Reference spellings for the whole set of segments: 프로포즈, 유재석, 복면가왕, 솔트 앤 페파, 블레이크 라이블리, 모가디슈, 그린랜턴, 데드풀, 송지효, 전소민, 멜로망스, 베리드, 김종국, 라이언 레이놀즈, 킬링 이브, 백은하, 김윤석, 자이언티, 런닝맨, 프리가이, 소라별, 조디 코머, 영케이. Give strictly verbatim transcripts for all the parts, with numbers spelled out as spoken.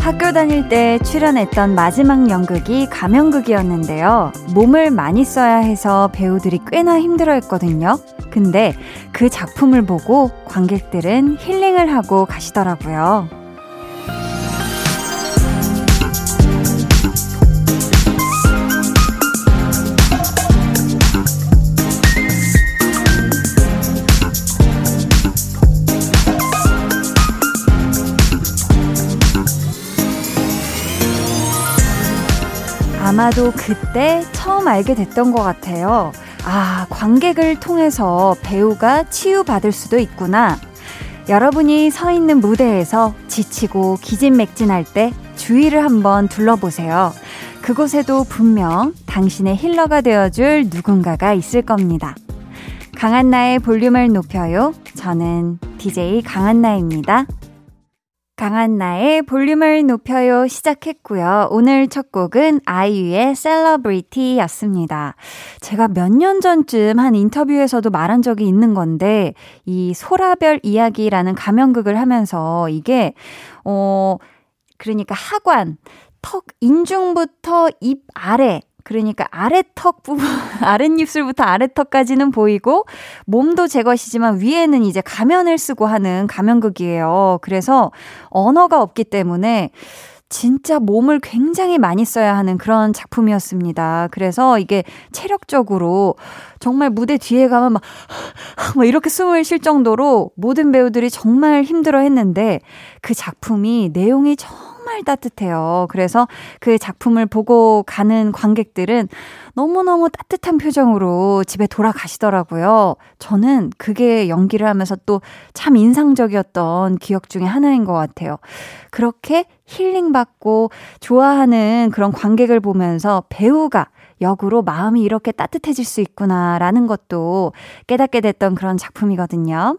학교 다닐 때 출연했던 마지막 연극이 가면극이었는데요. 몸을 많이 써야 해서 배우들이 꽤나 힘들어했거든요. 근데 그 작품을 보고 관객들은 힐링을 하고 가시더라고요. 아마도 그때 처음 알게 됐던 것 같아요. 아, 관객을 통해서 배우가 치유받을 수도 있구나. 여러분이 서 있는 무대에서 지치고 기진맥진할 때 주위를 한번 둘러보세요. 그곳에도 분명 당신의 힐러가 되어줄 누군가가 있을 겁니다. 강한나의 볼륨을 높여요. 저는 디제이 강한나입니다. 강한나의 볼륨을 높여요 시작했고요. 오늘 첫 곡은 아이유의 셀러브리티였습니다. 제가 몇 년 전쯤 한 인터뷰에서도 말한 적이 있는 건데 이 소라별 이야기라는 가면극을 하면서 이게 어 그러니까 하관, 턱 인중부터 입 아래 그러니까 아래턱 부분, 아랫입술부터 아래턱까지는 보이고 몸도 제 것이지만 위에는 이제 가면을 쓰고 하는 가면극이에요. 그래서 언어가 없기 때문에 진짜 몸을 굉장히 많이 써야 하는 그런 작품이었습니다. 그래서 이게 체력적으로 정말 무대 뒤에 가면 막, 막 이렇게 숨을 쉴 정도로 모든 배우들이 정말 힘들어 했는데 그 작품이 내용이 정말 따뜻해요. 그래서 그 작품을 보고 가는 관객들은 너무너무 따뜻한 표정으로 집에 돌아가시더라고요. 저는 그게 연기를 하면서 또 참 인상적이었던 기억 중에 하나인 것 같아요. 그렇게 힐링받고 좋아하는 그런 관객을 보면서 배우가 역으로 마음이 이렇게 따뜻해질 수 있구나라는 것도 깨닫게 됐던 그런 작품이거든요.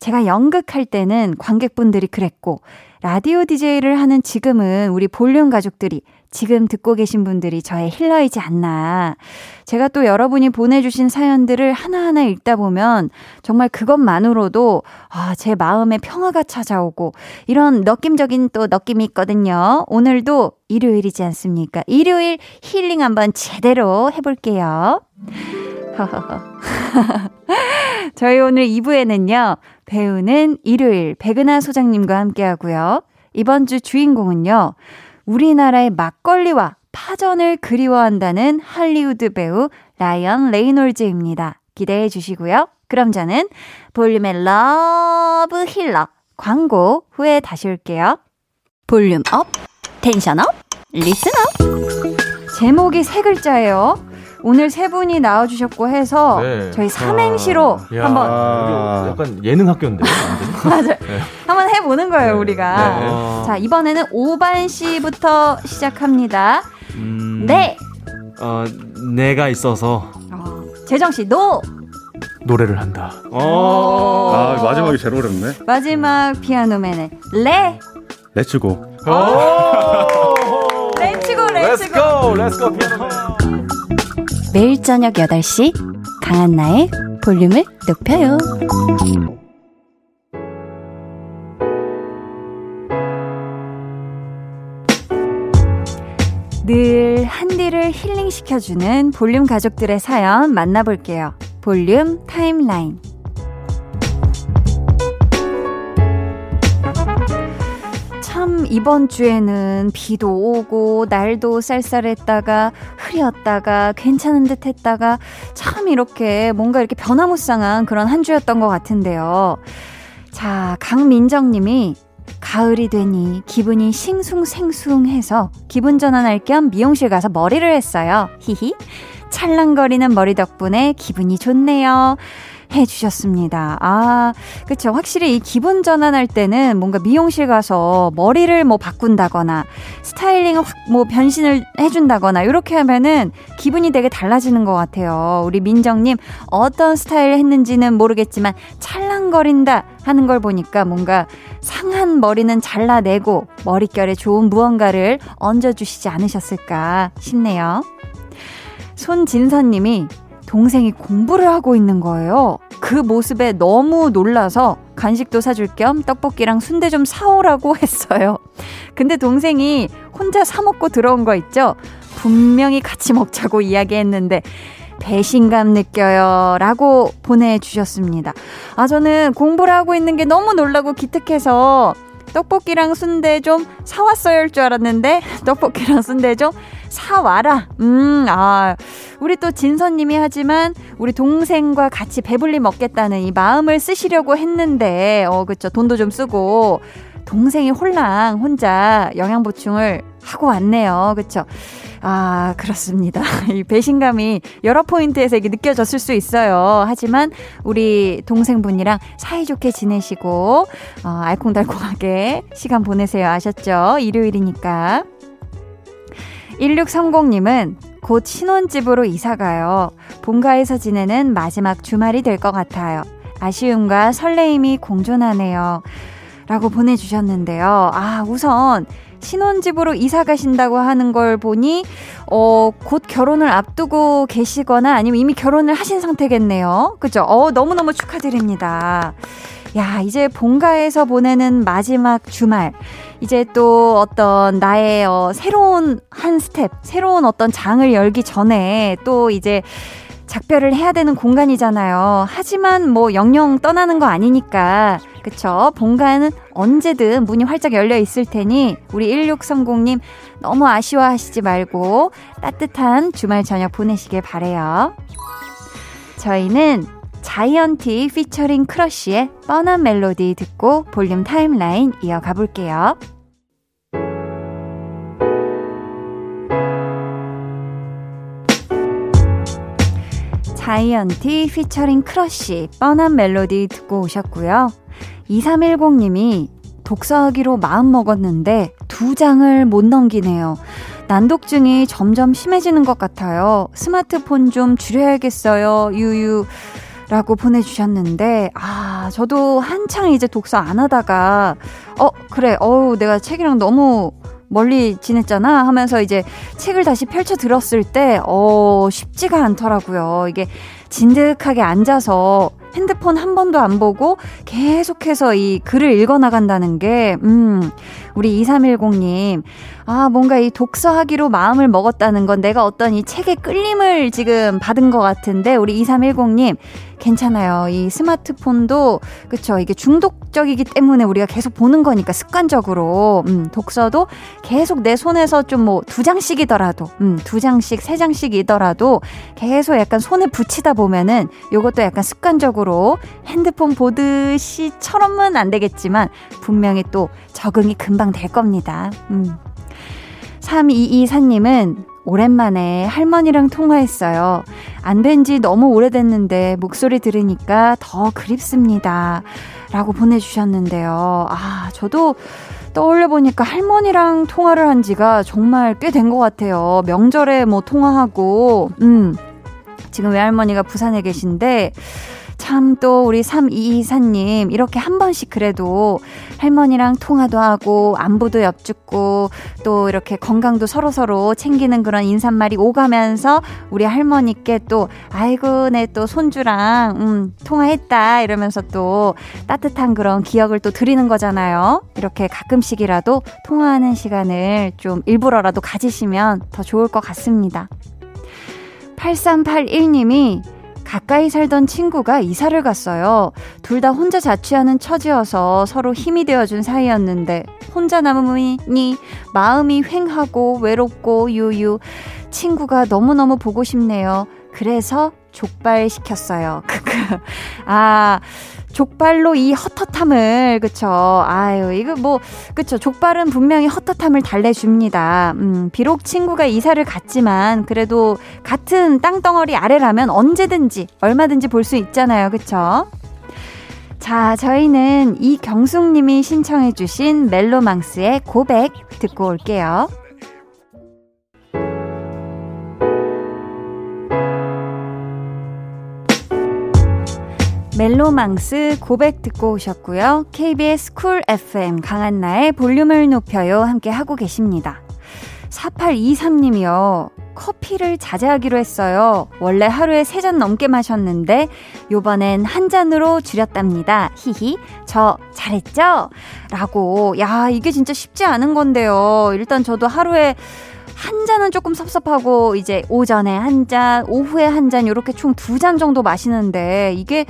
제가 연극할 때는 관객분들이 그랬고 라디오 디제이를 하는 지금은 우리 볼륨 가족들이 지금 듣고 계신 분들이 저의 힐러이지 않나. 제가 또 여러분이 보내주신 사연들을 하나하나 읽다 보면 정말 그것만으로도 아, 제 마음에 평화가 찾아오고 이런 느낌적인 또 느낌이 있거든요. 오늘도 일요일이지 않습니까? 일요일 힐링 한번 제대로 해볼게요. 저희 오늘 이 부에는요. 배우는 일요일 백은하 소장님과 함께하고요. 이번 주 주인공은요. 우리나라의 막걸리와 파전을 그리워한다는 할리우드 배우 라이언 레이놀즈입니다. 기대해 주시고요. 그럼 저는 볼륨의 러브 힐러 광고 후에 다시 올게요. 볼륨 업, 텐션 업, 리슨 업. 제목이 세 글자예요. 오늘 세 분이 나와주셨고 해서 네. 저희 삼행시로 아, 한번 야. 약간 예능 학교인데요. 맞아요. 네. 한번 해보는 거예요. 네. 우리가 네. 아. 자 이번에는 오반시부터 시작합니다. 음, 네. 어 내가 있어서 어, 재정 씨 노 노래를 한다. 오. 아 마지막이 제일 어렵네. 마지막 피아노맨의 레 렛츠고. 렛츠고 렛츠고 렛츠고 피아노맨. 매일 저녁 여덟 시 강한나의 볼륨을 높여요. 늘 한디를 힐링시켜주는 볼륨 가족들의 사연 만나볼게요. 볼륨 타임라인. 참 이번 주에는 비도 오고 날도 쌀쌀했다가 흐렸다가 괜찮은 듯 했다가 참 이렇게 뭔가 이렇게 변화무쌍한 그런 한 주였던 것 같은데요. 자, 강민정님이 가을이 되니 기분이 싱숭생숭해서 기분 전환할 겸 미용실 가서 머리를 했어요. 히히 찰랑거리는 머리 덕분에 기분이 좋네요. 해주셨습니다. 아, 그쵸. 확실히 이 기분 전환할 때는 뭔가 미용실 가서 머리를 뭐 바꾼다거나 스타일링을 확 뭐 변신을 해준다거나 이렇게 하면은 기분이 되게 달라지는 것 같아요. 우리 민정님 어떤 스타일을 했는지는 모르겠지만 찰랑거린다 하는 걸 보니까 뭔가 상한 머리는 잘라내고 머릿결에 좋은 무언가를 얹어주시지 않으셨을까 싶네요. 손진선님이 동생이 공부를 하고 있는 거예요. 그 모습에 너무 놀라서 간식도 사줄 겸 떡볶이랑 순대 좀 사오라고 했어요. 근데 동생이 혼자 사 먹고 들어온 거 있죠? 분명히 같이 먹자고 이야기했는데 배신감 느껴요 라고 보내주셨습니다. 아, 저는 공부를 하고 있는 게 너무 놀라고 기특해서 떡볶이랑 순대 좀 사왔어야 할 줄 알았는데 떡볶이랑 순대 좀 사와라. 음, 아, 우리 또 진선님이 하지만 우리 동생과 같이 배불리 먹겠다는 이 마음을 쓰시려고 했는데 어 그쵸, 돈도 좀 쓰고 동생이 홀랑 혼자 영양 보충을 하고 왔네요. 그쵸? 아, 그렇습니다. 이 배신감이 여러 포인트에서 이게 느껴졌을 수 있어요. 하지만 우리 동생분이랑 사이좋게 지내시고 어, 알콩달콩하게 시간 보내세요. 아셨죠? 일요일이니까. 일육삼공님은 곧 신혼집으로 이사가요. 본가에서 지내는 마지막 주말이 될 것 같아요. 아쉬움과 설레임이 공존하네요 라고 보내주셨는데요. 아, 우선 신혼집으로 이사 가신다고 하는 걸 보니 어, 곧 결혼을 앞두고 계시거나 아니면 이미 결혼을 하신 상태겠네요. 그죠? 어, 너무너무 축하드립니다. 야, 이제 본가에서 보내는 마지막 주말, 이제 또 어떤 나의 어, 새로운 한 스텝, 새로운 어떤 장을 열기 전에 또 이제 작별을 해야 되는 공간이잖아요. 하지만 뭐 영영 떠나는 거 아니니까, 그쵸? 본가는 언제든 문이 활짝 열려 있을 테니 우리 일육삼공님 너무 아쉬워하시지 말고 따뜻한 주말 저녁 보내시길 바래요. 저희는 자이언티 피처링 크러쉬의 뻔한 멜로디 듣고 볼륨 타임라인 이어가 볼게요. 자이언티 피처링 크러쉬 뻔한 멜로디 듣고 오셨고요. 이삼일공님이 독서하기로 마음먹었는데 두 장을 못 넘기네요. 난독증이 점점 심해지는 것 같아요. 스마트폰 좀 줄여야겠어요. 유유 라고 보내주셨는데, 아, 저도 한창 이제 독서 안 하다가 어 그래 어우 내가 책이랑 너무 멀리 지냈잖아 하면서 이제 책을 다시 펼쳐 들었을 때 어, 쉽지가 않더라고요. 이게 진득하게 앉아서 핸드폰 한 번도 안 보고 계속해서 이 글을 읽어나간다는 게, 음, 우리 이삼일공님, 아, 뭔가 이 독서하기로 마음을 먹었다는 건 내가 어떤 이 책의 끌림을 지금 받은 것 같은데, 우리 이삼일공님, 괜찮아요. 이 스마트폰도, 그쵸, 이게 중독적이기 때문에 우리가 계속 보는 거니까 습관적으로, 음, 독서도 계속 내 손에서 좀 뭐 두 장씩이더라도, 음, 두 장씩, 세 장씩이더라도 계속 약간 손에 붙이다 보면은 요것도 약간 습관적으로 핸드폰 보듯이처럼은 안 되겠지만 분명히 또 적응이 금방 될 겁니다. 음. 삼이이사님은 오랜만에 할머니랑 통화했어요. 안 뵌 지 너무 오래됐는데 목소리 들으니까 더 그립습니다 라고 보내주셨는데요. 아, 저도 떠올려보니까 할머니랑 통화를 한 지가 정말 꽤 된 것 같아요. 명절에 뭐 통화하고, 음, 지금 외할머니가 부산에 계신데 참 또 우리 삼이이사님 이렇게 한 번씩 그래도 할머니랑 통화도 하고 안부도 엽죽고 또 이렇게 건강도 서로서로 챙기는 그런 인사말이 오가면서 우리 할머니께 또 아이고 내 또 손주랑 음, 통화했다 이러면서 또 따뜻한 그런 기억을 또 드리는 거잖아요. 이렇게 가끔씩이라도 통화하는 시간을 좀 일부러라도 가지시면 더 좋을 것 같습니다. 팔삼팔일님이 가까이 살던 친구가 이사를 갔어요. 둘 다 혼자 자취하는 처지여서 서로 힘이 되어준 사이였는데 혼자 남으니 마음이 휑하고 외롭고 유유. 친구가 너무너무 보고 싶네요. 그래서 족발 시켰어요. 크크. 아, 족발로 이 헛헛함을, 그쵸. 아유, 이거 뭐, 그쵸. 족발은 분명히 헛헛함을 달래줍니다. 음, 비록 친구가 이사를 갔지만, 그래도 같은 땅덩어리 아래라면 언제든지, 얼마든지 볼 수 있잖아요. 그쵸? 자, 저희는 이경숙님이 신청해주신 멜로망스의 고백 듣고 올게요. 멜로망스 고백 듣고 오셨고요. 케이비에스 쿨 에프엠 강한나의 볼륨을 높여요 함께 하고 계십니다. 사팔이삼 님이요. 커피를 자제하기로 했어요. 원래 하루에 세 잔 넘게 마셨는데 요번엔 한 잔으로 줄였답니다. 히히 저 잘했죠? 라고. 야, 이게 진짜 쉽지 않은 건데요. 일단 저도 하루에 한 잔은 조금 섭섭하고 이제 오전에 한 잔, 오후에 한 잔 이렇게 총 두 잔 정도 마시는데 이게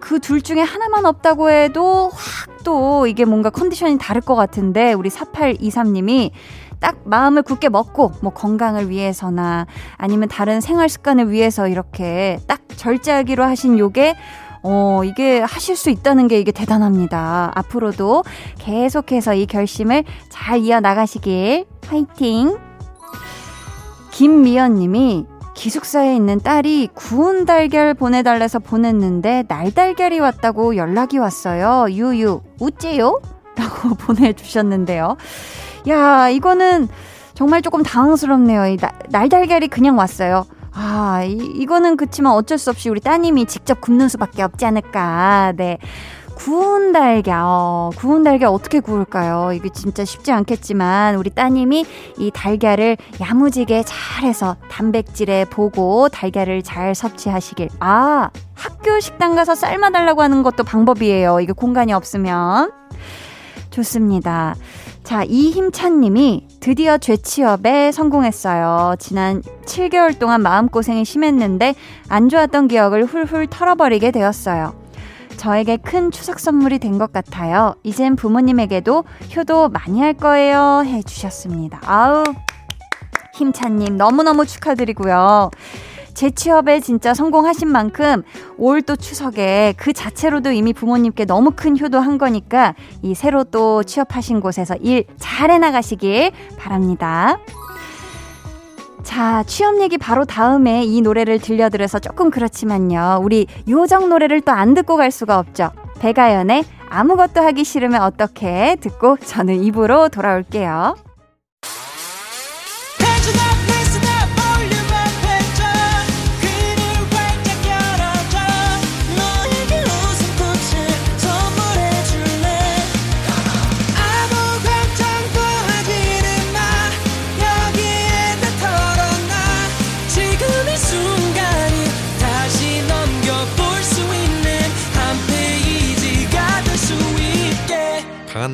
그 둘 중에 하나만 없다고 해도 확 또 이게 뭔가 컨디션이 다를 것 같은데 우리 사팔이삼 님이 딱 마음을 굳게 먹고 뭐 건강을 위해서나 아니면 다른 생활 습관을 위해서 이렇게 딱 절제하기로 하신 요게 어, 이게 하실 수 있다는 게 이게 대단합니다. 앞으로도 계속해서 이 결심을 잘 이어나가시길 화이팅! 김미연님이 기숙사에 있는 딸이 구운 달걀 보내달래서 보냈는데 날달걀이 왔다고 연락이 왔어요. 유유 우째요? 라고 보내주셨는데요. 야, 이거는 정말 조금 당황스럽네요. 이 나, 날달걀이 그냥 왔어요. 아, 이, 이거는 그치만 어쩔 수 없이 우리 따님이 직접 굽는 수밖에 없지 않을까. 네. 구운 달걀, 어, 구운 달걀 어떻게 구울까요? 이게 진짜 쉽지 않겠지만 우리 따님이 이 달걀을 야무지게 잘해서 단백질에 보고 달걀을 잘 섭취하시길. 아, 학교 식당 가서 삶아달라고 하는 것도 방법이에요. 이게 공간이 없으면. 좋습니다. 자, 이힘찬 님이 드디어 재취업에 성공했어요. 지난 칠 개월 동안 마음고생이 심했는데 안 좋았던 기억을 훌훌 털어버리게 되었어요. 저에게 큰 추석 선물이 된 것 같아요. 이젠 부모님에게도 효도 많이 할 거예요. 해주셨습니다. 아우, 힘찬님 너무너무 축하드리고요. 재취업에 진짜 성공하신 만큼 올 또 추석에 그 자체로도 이미 부모님께 너무 큰 효도한 거니까 이 새로 또 취업하신 곳에서 일 잘 해나가시길 바랍니다. 자, 취업 얘기 바로 다음에 이 노래를 들려드려서 조금 그렇지만요. 우리 요정 노래를 또 안 듣고 갈 수가 없죠. 백아연의 아무것도 하기 싫으면 어떡해 듣고 저는 입으로 돌아올게요.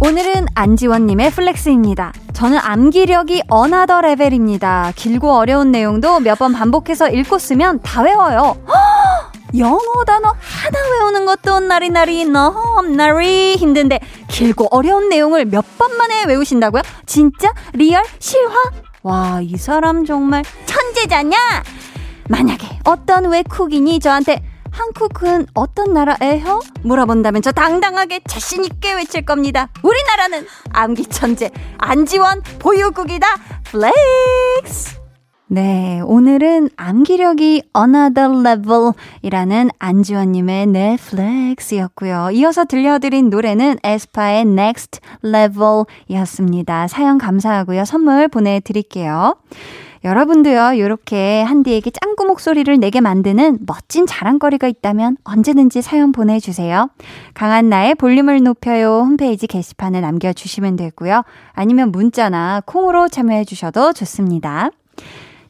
오늘은 안지원님의 플렉스입니다. 저는 암기력이 어나더 레벨입니다. 길고 어려운 내용도 몇 번 반복해서 읽고 쓰면 다 외워요. 허! 영어 단어 하나 외우는 것도 나리 나리 너험 나리 힘든데 길고 어려운 내용을 몇 번 만에 외우신다고요? 진짜? 리얼? 실화? 와, 이 사람 정말 천재자냐? 만약에 어떤 외국인이 저한테 한국은 어떤 나라예요? 물어본다면 저 당당하게 자신있게 외칠 겁니다. 우리나라는 암기천재 안지원 보유국이다. 플렉스. 네, 오늘은 암기력이 another level이라는 안지원님의 넷플렉스였고요. 이어서 들려드린 노래는 에스파의 next level이었습니다. 사연 감사하고요. 선물 보내드릴게요. 여러분도요, 요렇게 한디에게 짱구 목소리를 내게 만드는 멋진 자랑거리가 있다면 언제든지 사연 보내주세요. 강한나의 볼륨을 높여요 홈페이지 게시판에 남겨주시면 되고요. 아니면 문자나 콩으로 참여해 주셔도 좋습니다.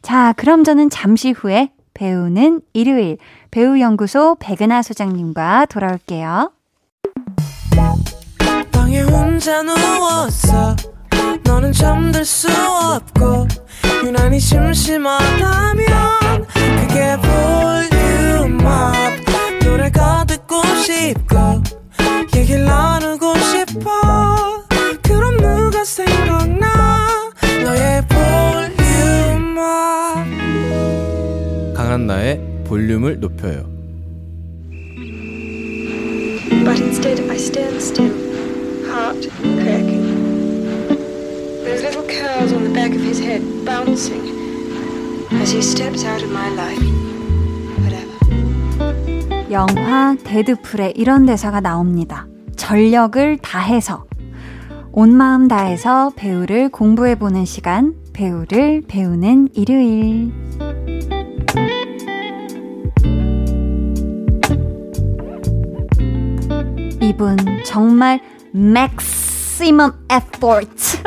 자, 그럼 저는 잠시 후에 배우는 일요일 배우연구소 백은하 소장님과 돌아올게요. 방에 혼자 누웠어. 너는 잠들 수 없고 유난히 심심하다면 그게 볼륨업 노래가 듣고 싶고 얘기를 나누고 싶어. 그럼 누가 생각나 너의 볼륨업. 강한나의 볼륨을 높여요. But instead I stand still, heart cracking. Those little curls on the back of his head bouncing as he steps out of my life. Whatever. 영화 데드풀에 이런 대사가 나옵니다. 전력을 다해서, 온 마음 다해서 배우를 공부해보는 시간, 배우를 배우는 일요일. 이분 정말 maximum effort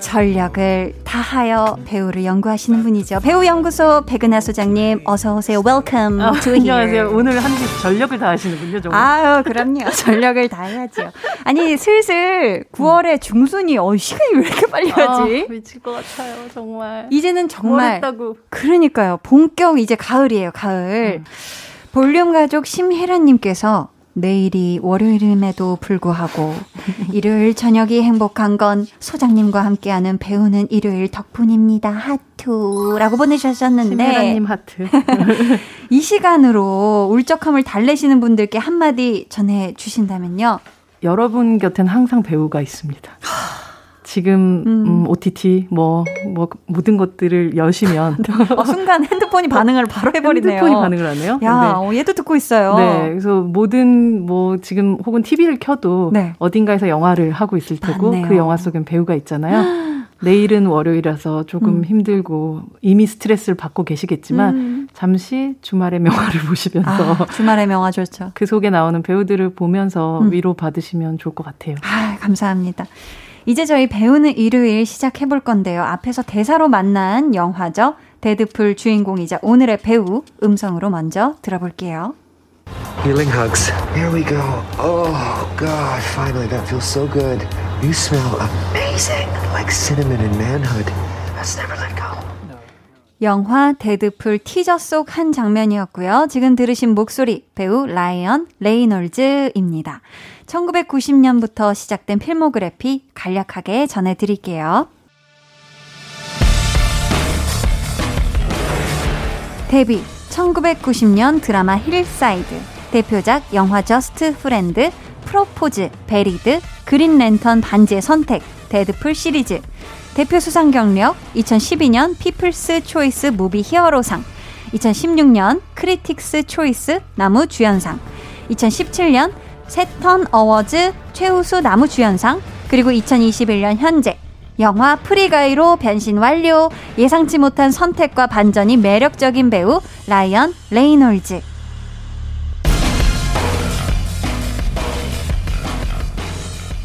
전력을 다하여 배우를 연구하시는 분이죠. 배우연구소 백은하 소장님 어서 오세요. Welcome 어, to here. 안녕하세요. 오늘 한 주 전력을 다하시는군요. 정말. 아유 그럼요. 전력을 다해야죠. 아니 슬슬 구월의 중순이 어, 시간이 왜 이렇게 빨리 가지? 아, 미칠 것 같아요. 정말. 이제는 정말. 멀었다고. 그러니까요. 본격 이제 가을이에요. 가을. 음. 볼륨 가족 심혜란님께서 내일이 월요일임에도 불구하고 일요일 저녁이 행복한 건 소장님과 함께하는 배우는 일요일 덕분입니다. 하트라고 보내주셨는데 심혜라님 하트. 이 시간으로 울적함을 달래시는 분들께 한마디 전해주신다면요. 여러분 곁엔 항상 배우가 있습니다. 지금 음. 음, 오티티 뭐, 뭐 모든 것들을 여시면 어, 순간 핸드폰이 반응을 바로 해버리네요. 핸드폰이 반응을 하네요. 야, 네. 어, 얘도 듣고 있어요. 네, 그래서 모든 뭐 지금 혹은 티비를 켜도 네. 어딘가에서 영화를 하고 있을 테고 맞네요. 그 영화 속엔 배우가 있잖아요. 내일은 월요일이라서 조금 음. 힘들고 이미 스트레스를 받고 계시겠지만 음. 잠시 주말의 명화를 보시면서 아, 주말의 명화 좋죠. 그 속에 나오는 배우들을 보면서 음. 위로 받으시면 좋을 것 같아요. 아, 감사합니다. 이제 저희 배우는 일요일 시작해볼 건데요. 앞에서 대사로 만난 영화죠. 데드풀 주인공이자 오늘의 배우 음성으로 먼저 들어볼게요. Healing hugs. Here we go. Oh God, finally that feels so good. You smell amazing, like cinnamon and manhood. That's never let go. 영화 데드풀 티저 속 한 장면이었고요. 지금 들으신 목소리 배우 라이언 레이놀즈입니다. 천구백구십 년부터 시작된 필모그래피 간략하게 전해드릴게요. 데뷔 천구백구십 년 드라마 힐사이드, 대표작 영화 저스트 프렌드, 프로포즈, 베리드, 그린랜턴 반지의 선택, 데드풀 시리즈, 대표 수상 경력 이천십이 년 피플스 초이스 무비 히어로상, 이천십육 년 크리틱스 초이스 나무 주연상, 이천십칠 년 세턴 어워즈 최우수 나무 주연상, 그리고 이천이십일 년 현재 영화 프리가이로 변신 완료. 예상치 못한 선택과 반전이 매력적인 배우 라이언 레이놀즈.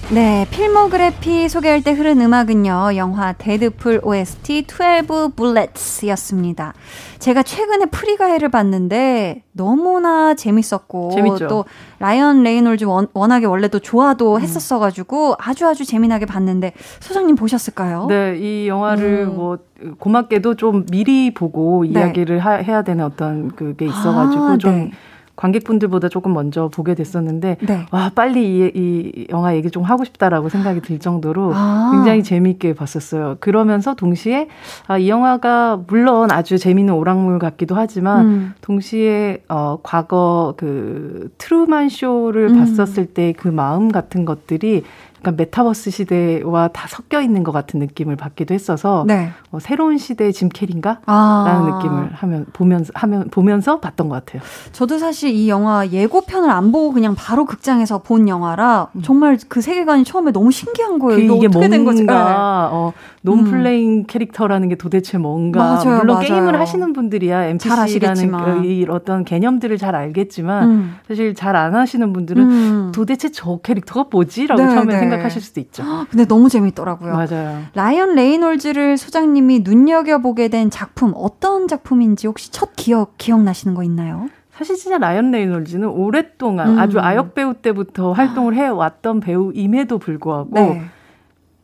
네, 필모그래피 소개할 때 흐른 음악은요, 영화 데드풀 오에스티 십이 Bullets였습니다. 제가 최근에 프리가이를 봤는데 너무나 재밌었고 재밌죠? 또 라이언 레이놀즈 원, 워낙에 원래도 좋아도 했었어가지고 아주 아주 재미나게 봤는데 소장님 보셨을까요? 네, 이 영화를 음. 뭐 고맙게도 좀 미리 보고 네. 이야기를 하, 해야 되는 어떤 그게 있어가지고 아, 좀. 네. 관객분들보다 조금 먼저 보게 됐었는데 네. 와 빨리 이, 이 영화 얘기 좀 하고 싶다라고 생각이 들 정도로 아. 굉장히 재미있게 봤었어요. 그러면서 동시에 아, 이 영화가 물론 아주 재미있는 오락물 같기도 하지만 음. 동시에 어, 과거 그 트루먼 쇼를 음. 봤었을 때 그 마음 같은 것들이 약간 메타버스 시대와 다 섞여 있는 것 같은 느낌을 받기도 했어서 네. 어, 새로운 시대의 짐 캐리인가? 아. 라는 느낌을 하면, 보면서, 하면, 보면서 봤던 것 같아요. 저도 사실 이 영화 예고편을 안 보고 그냥 바로 극장에서 본 영화라 음. 정말 그 세계관이 처음에 너무 신기한 거예요. 이게 어떻게 뭔가, 된 거지? 네. 어, 논플레잉 음. 캐릭터라는 게 도대체 뭔가 맞아요, 물론 맞아요. 게임을 하시는 분들이야 엠피씨라는 이 어떤 개념들을 잘 알겠지만 음. 사실 잘 안 하시는 분들은 음. 도대체 저 캐릭터가 뭐지? 라고 네, 처음에 네. 생각하실 수도 있죠. 근데 너무 재밌더라고요. 맞아요. 라이언 레이놀즈를 소장님이 눈여겨보게 된 작품, 어떤 작품인지 혹시 첫 기억, 기억나시는 거 있나요? 사실 진짜 라이언 레이놀즈는 오랫동안 음. 아주 아역배우 때부터 활동을 해왔던 배우임에도 불구하고 네.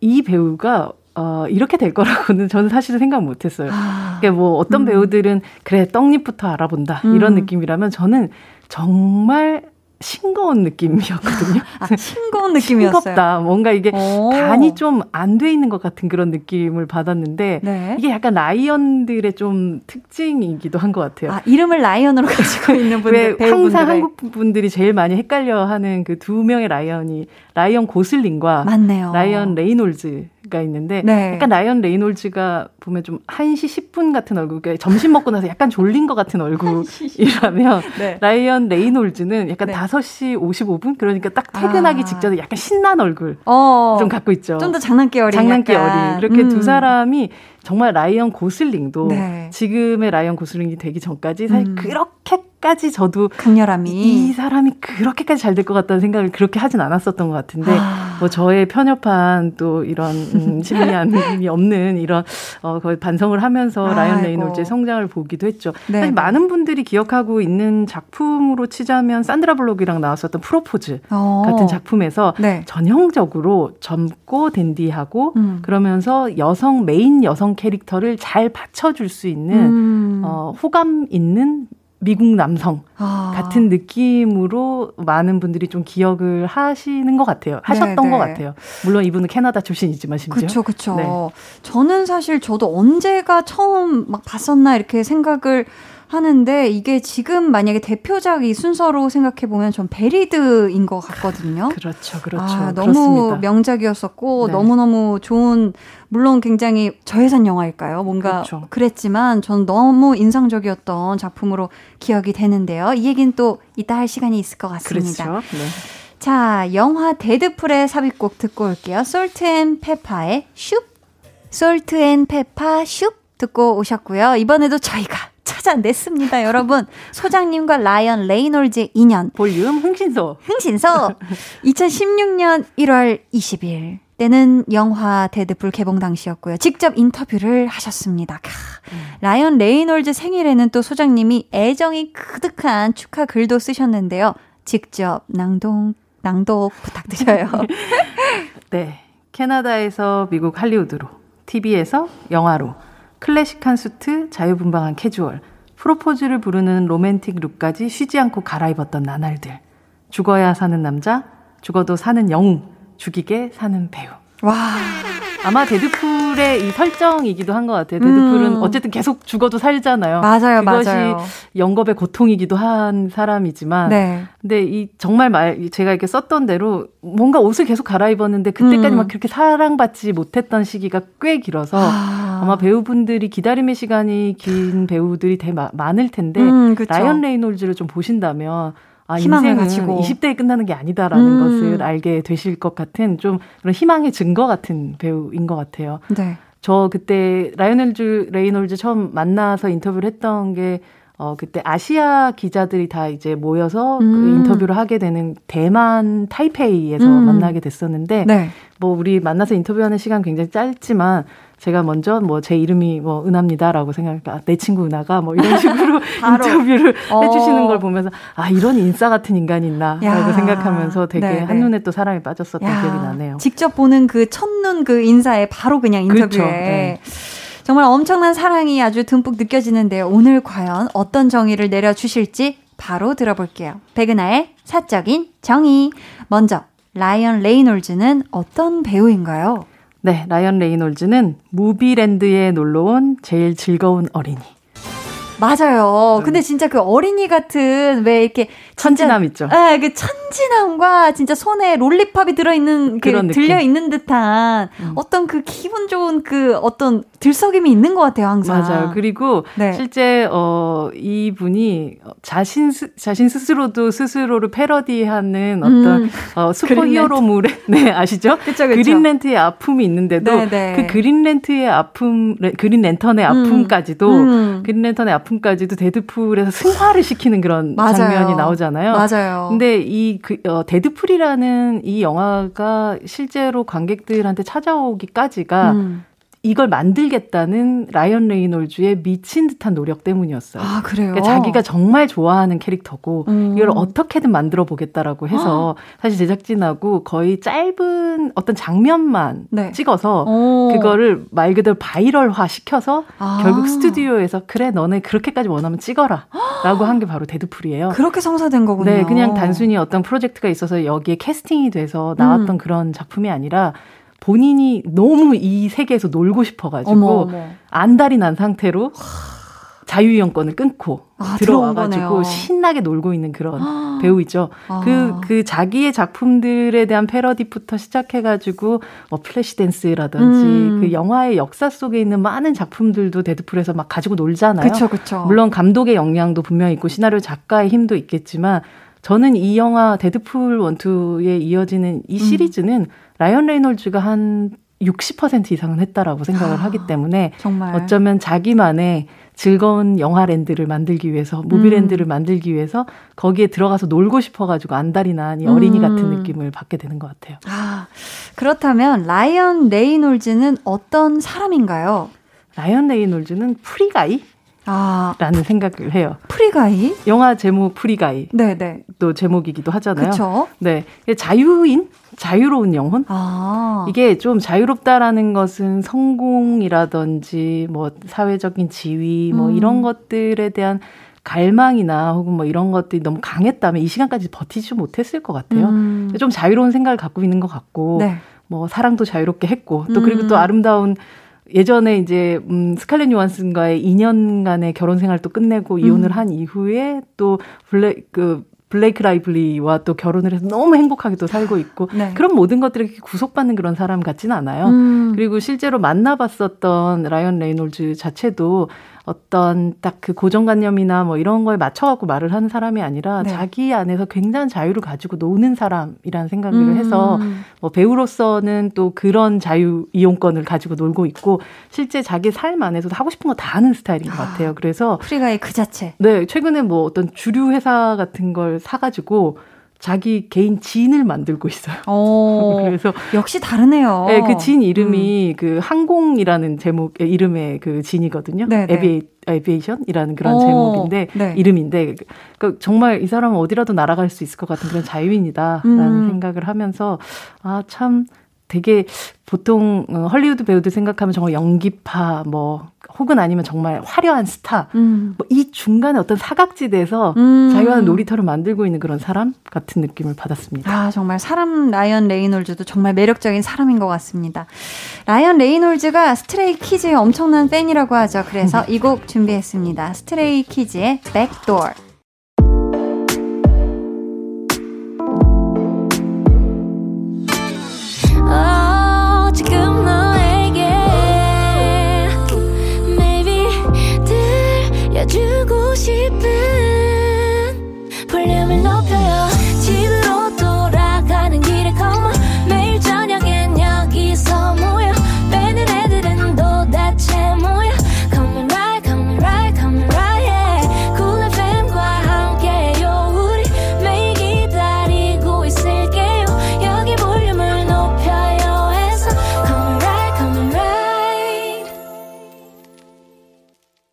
이 배우가 어, 이렇게 될 거라고는 저는 사실은 생각 못 했어요. 그러니까 뭐 어떤 음. 배우들은 그래 떡잎부터 알아본다 음. 이런 느낌이라면 저는 정말 싱거운 느낌이었거든요. 아, 싱거운 느낌이었어요. 싱겁다. 뭔가 이게 오. 간이 좀 안 돼 있는 것 같은 그런 느낌을 받았는데 네. 이게 약간 라이언들의 좀 특징이기도 한 것 같아요. 아, 이름을 라이언으로 가지고 있는 분들. 왜 항상 한국 분들이 제일 많이 헷갈려하는 그 두 명의 라이언이 라이언 고슬링과 맞네요. 라이언 레이놀즈가 있는데 네. 약간 라이언 레이놀즈가 보면 좀 한 시 십 분 같은 얼굴, 그러니까 점심 먹고 나서 약간 졸린 것 같은 얼굴이라면 네. 라이언 레이놀즈는 약간 네. 다섯 시 오십오 분? 그러니까 딱 퇴근하기 아. 직전에 약간 신난 얼굴 어. 좀 갖고 있죠. 좀 더 장난기 어린. 장난기 어린. 이렇게 음. 두 사람이 정말 라이언 고슬링도 네. 지금의 라이언 고슬링이 되기 전까지 사실 음. 그렇게까지 저도 강렬함이 이 사람이 그렇게까지 잘 될 것 같다는 생각을 그렇게 하진 않았었던 것 같은데 아. 뭐 저의 편협한 또 이런 음, 심리안이 없는 이런 어, 거의 반성을 하면서 아, 라이언 레이놀즈의 성장을 보기도 했죠. 네. 사실 많은 분들이 기억하고 있는 작품으로 치자면 산드라 블록이랑 나왔었던 프로포즈 오. 같은 작품에서 네. 전형적으로 젊고 댄디하고 음. 그러면서 여성 메인 여성 캐릭터를 잘 받쳐줄 수 있는 음. 어, 호감 있는 미국 남성 아. 같은 느낌으로 많은 분들이 좀 기억을 하시는 것 같아요. 하셨던 네네. 것 같아요. 물론 이분은 캐나다 출신이지만 심지어. 그렇죠. 그렇죠. 네. 저는 사실 저도 언제가 처음 막 봤었나 이렇게 생각을 하는데 이게 지금 만약에 대표작 이 순서로 생각해보면 전 베리드인 것 같거든요. 그렇죠. 그렇죠. 아, 너무 그렇습니다. 명작이었었고 네. 너무너무 좋은 물론 굉장히 저예산 영화일까요? 뭔가 그렇죠. 그랬지만 전 너무 인상적이었던 작품으로 기억이 되는데요. 이 얘기는 또 이따 할 시간이 있을 것 같습니다. 그렇죠. 네. 자, 영화 데드풀의 삽입곡 듣고 올게요. 솔트 앤 페파의 슉 솔트 앤 페파 슉 듣고 오셨고요. 이번에도 저희가 찾아냈습니다. 여러분 소장님과 라이언 레이놀즈의 인연 볼륨 흥신소 흥신소 이천십육 년 일월 이십일 때는 영화 데드풀 개봉 당시였고요. 직접 인터뷰를 하셨습니다. 캬, 음. 라이언 레이놀즈 생일에는 또 소장님이 애정이 그득한 축하 글도 쓰셨는데요. 직접 낭독, 낭독 부탁드려요. 네, 캐나다에서 미국 할리우드로 티비에서 영화로 클래식한 수트, 자유분방한 캐주얼, 프로포즈를 부르는 로맨틱 룩까지 쉬지 않고 갈아입었던 나날들. 죽어야 사는 남자, 죽어도 사는 영웅, 죽이게 사는 배우. 와. 아마 데드풀의 이 설정이기도 한 것 같아요. 데드풀은 음. 어쨌든 계속 죽어도 살잖아요. 맞아요, 그것이 맞아요. 영겁의 고통이기도 한 사람이지만, 네. 근데 이 정말 말 제가 이렇게 썼던 대로 뭔가 옷을 계속 갈아입었는데 그때까지 음. 막 그렇게 사랑받지 못했던 시기가 꽤 길어서 아. 아마 배우분들이 기다림의 시간이 긴 배우들이 되게 많을 텐데 음, 그렇죠. 라이언 레이놀즈를 좀 보신다면. 아, 희망을 가지고 이십 대에 끝나는 게 아니다라는 음. 것을 알게 되실 것 같은 좀 그런 희망의 증거 같은 배우인 것 같아요. 네. 저 그때 라이언 레이놀즈 처음 만나서 인터뷰를 했던 게 어, 그때 아시아 기자들이 다 이제 모여서 음. 그 인터뷰를 하게 되는 대만 타이페이에서 음. 만나게 됐었는데 네. 뭐 우리 만나서 인터뷰하는 시간 굉장히 짧지만 제가 먼저 뭐 제 이름이 뭐 은하입니다라고 생각하니까 아, 내 친구 은하가 뭐 이런 식으로 인터뷰를 어. 해주시는 걸 보면서 아 이런 인싸 같은 인간이 있나라고 생각하면서 되게 네네. 한눈에 또 사람이 빠졌었던 야. 기억이 나네요. 직접 보는 그 첫눈 그 인사에 바로 그냥 인터뷰에 그렇죠. 네. 정말 엄청난 사랑이 아주 듬뿍 느껴지는데요. 오늘 과연 어떤 정의를 내려주실지 바로 들어볼게요. 백은하의 사적인 정의. 먼저 라이언 레이놀즈는 어떤 배우인가요? 네, 라이언 레이놀즈는 무비랜드에 놀러온 제일 즐거운 어린이. 맞아요. 근데 진짜 그 어린이 같은 왜 이렇게 천진함 있죠. 네, 그 천진함과 진짜 손에 롤리팝이 들어있는 그런 들려 있는 듯한 음. 어떤 그 기분 좋은 그 어떤 들썩임이 있는 것 같아요, 항상. 맞아요. 그리고 네. 실제 어, 이분이 자신 스, 자신 스스로도 스스로를 패러디하는 어떤 음. 어, 슈퍼히어로물에 네, 아시죠? 그쵸, 그쵸. 그린랜턴의 아픔이 있는데도 네, 네. 그 그린랜턴의 아픔, 그린랜턴의 아픔까지도 음. 음. 그린랜턴의 아픔 까지도 데드풀에서 승화를 시키는 그런 맞아요. 장면이 나오잖아요. 맞아요. 근데 이 그, 어, 데드풀이라는 이 영화가 실제로 관객들한테 찾아오기까지가 음. 이걸 만들겠다는 라이언 레이놀즈의 미친 듯한 노력 때문이었어요. 아, 그래요? 그러니까 자기가 정말 좋아하는 캐릭터고 음. 이걸 어떻게든 만들어 보겠다라고 해서 아. 사실 제작진하고 거의 짧은 어떤 장면만 네. 찍어서 오. 그거를 말 그대로 바이럴화 시켜서 아. 결국 스튜디오에서 그래 너네 그렇게까지 원하면 찍어라 라고 한 게 바로 데드풀이에요. 그렇게 성사된 거군요. 네, 그냥 단순히 어떤 프로젝트가 있어서 여기에 캐스팅이 돼서 나왔던 음. 그런 작품이 아니라 본인이 너무 이 세계에서 놀고 싶어가지고 어머, 어머. 안달이 난 상태로 자유이용권을 끊고 아, 들어와가지고 신나게 놀고 있는 그런 아. 배우이죠. 아. 그, 그 자기의 작품들에 대한 패러디부터 시작해가지고 뭐 플래시댄스라든지 음. 그 영화의 역사 속에 있는 많은 작품들도 데드풀에서 막 가지고 놀잖아요. 그쵸, 그쵸. 물론 감독의 역량도 분명히 있고 시나리오 작가의 힘도 있겠지만 저는 이 영화 데드풀 원투에 이어지는 이 시리즈는 음. 라이언 레이놀즈가 한 육십 퍼센트 이상은 했다라고 생각을 하기 때문에 정말. 어쩌면 자기만의 즐거운 영화랜드를 만들기 위해서 무비랜드를 음. 만들기 위해서 거기에 들어가서 놀고 싶어가지고 안달이 난 이 어린이 음. 같은 느낌을 받게 되는 것 같아요. 아, 그렇다면 라이언 레이놀즈는 어떤 사람인가요? 라이언 레이놀즈는 프리가이? 아, 라는 생각을 해요. 프리가이? 영화 제목 프리가이. 네네. 또 제목이기도 하잖아요. 그렇죠. 네. 자유인? 자유로운 영혼? 아. 이게 좀 자유롭다라는 것은 성공이라든지 뭐 사회적인 지위 뭐 음. 이런 것들에 대한 갈망이나 혹은 뭐 이런 것들이 너무 강했다면 이 시간까지 버티지 못했을 것 같아요. 음. 좀 자유로운 생각을 갖고 있는 것 같고 네. 뭐 사랑도 자유롭게 했고 또 그리고 음. 또 아름다운 예전에 이제 음, 스칼렛 요한슨과의 이 년간의 결혼 생활도 끝내고 이혼을 음. 한 이후에 또 블레, 그 블레이크 라이블리와 또 결혼을 해서 너무 행복하게 또 살고 있고 네. 그런 모든 것들이 구속받는 그런 사람 같진 않아요. 음. 그리고 실제로 만나봤었던 라이언 레이놀즈 자체도 어떤 딱 그 고정관념이나 뭐 이런 거에 맞춰갖고 말을 하는 사람이 아니라 네. 자기 안에서 굉장한 자유를 가지고 노는 사람이라는 생각을 음. 해서 뭐 배우로서는 또 그런 자유 이용권을 가지고 놀고 있고 실제 자기 삶 안에서도 하고 싶은 거 다 하는 스타일인 것 같아요. 그래서 프리가이 그 자체. 네, 최근에 뭐 어떤 주류 회사 같은 걸 사가지고 자기 개인 진을 만들고 있어요. 그래서 역시 다르네요. 네, 그 진 이름이 음. 그 항공이라는 제목 이름의 그 진이거든요. 에비에, 에비에이션이라는 그런 오. 제목인데 네. 이름인데 그러니까 정말 이 사람은 어디라도 날아갈 수 있을 것 같은 그런 자유인이다라는 음. 생각을 하면서 아, 참 되게 보통 헐리우드 배우들 생각하면 정말 연기파 뭐 혹은 아니면 정말 화려한 스타 음. 뭐 이 중간에 어떤 사각지대에서 음. 자유한 놀이터를 만들고 있는 그런 사람 같은 느낌을 받았습니다. 아, 정말 사람 라이언 레이놀즈도 정말 매력적인 사람인 것 같습니다. 라이언 레이놀즈가 스트레이 키즈의 엄청난 팬이라고 하죠. 그래서 이 곡 준비했습니다. 스트레이 키즈의 백도어. 주고 싶은 볼륨을 높여요. 집으로 돌아가는 길에 come on. 매일 저녁엔 여기서 모여 빼는 애들은 도대체 뭐야. Come right, come right, come right yeah. Cool 에프엠과 함께해요. 우리 매일 기다리고 있을게요. 여기 볼륨을 높여요 해서 come right, come right.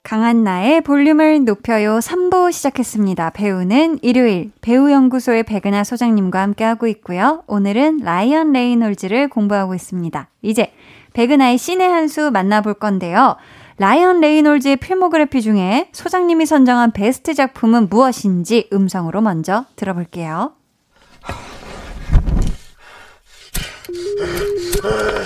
강한나의 볼륨을 높여요 삼 부 시작했습니다. 배우는 일요일 배우연구소의 백은하 소장님과 함께하고 있고요. 오늘은 라이언 레이놀즈를 공부하고 있습니다. 이제 백은하의 신의 한 수 만나볼 건데요. 라이언 레이놀즈의 필모그래피 중에 소장님이 선정한 베스트 작품은 무엇인지 음성으로 먼저 들어볼게요.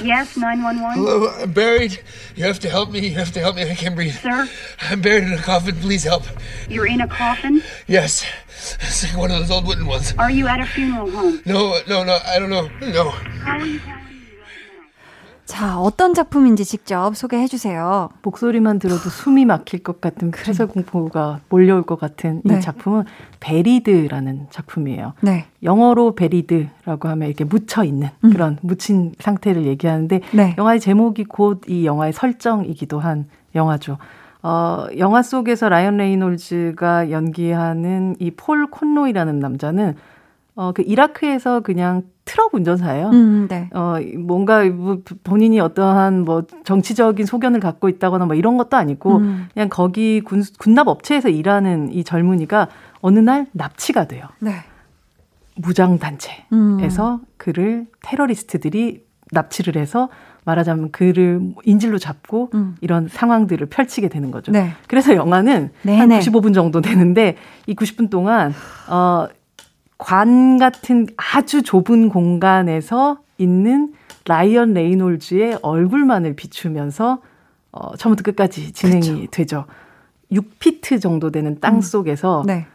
Yes, nine one one. Hello, I'm buried. You have to help me. You have to help me. I can't breathe. Sir? I'm buried in a coffin. Please help. You're in a coffin? Yes. It's like one of those old wooden ones. Are you at a funeral home? No, no, no. I don't know. No. How are you? 자, 어떤 작품인지 직접 소개해 주세요. 목소리만 들어도 숨이 막힐 것 같은 폐쇄 공포가 몰려올 것 같은 네. 이 작품은 베리드라는 작품이에요. 네. 영어로 베리드라고 하면 이렇게 묻혀 있는 음. 그런 묻힌 상태를 얘기하는데 네. 영화의 제목이 곧 이 영화의 설정이기도 한 영화죠. 어, 영화 속에서 라이언 레이놀즈가 연기하는 이 폴 콘로이라는 남자는 어, 그 이라크에서 그냥 트럭 운전사예요. 음, 네. 어, 뭔가 본인이 어떠한 뭐 정치적인 소견을 갖고 있다거나 뭐 이런 것도 아니고 음. 그냥 거기 군, 군납 업체에서 일하는 이 젊은이가 어느 날 납치가 돼요. 네. 무장단체에서 음. 그를 테러리스트들이 납치를 해서 말하자면 그를 인질로 잡고 음. 이런 상황들을 펼치게 되는 거죠. 네. 그래서 영화는 네네. 한 구십오 분 정도 되는데 이 구십 분 동안 어, 관 같은 아주 좁은 공간에서 있는 라이언 레이놀즈의 얼굴만을 비추면서 어, 처음부터 끝까지 진행이 그렇죠. 되죠. 육 피트 정도 되는 땅 음. 속에서 네.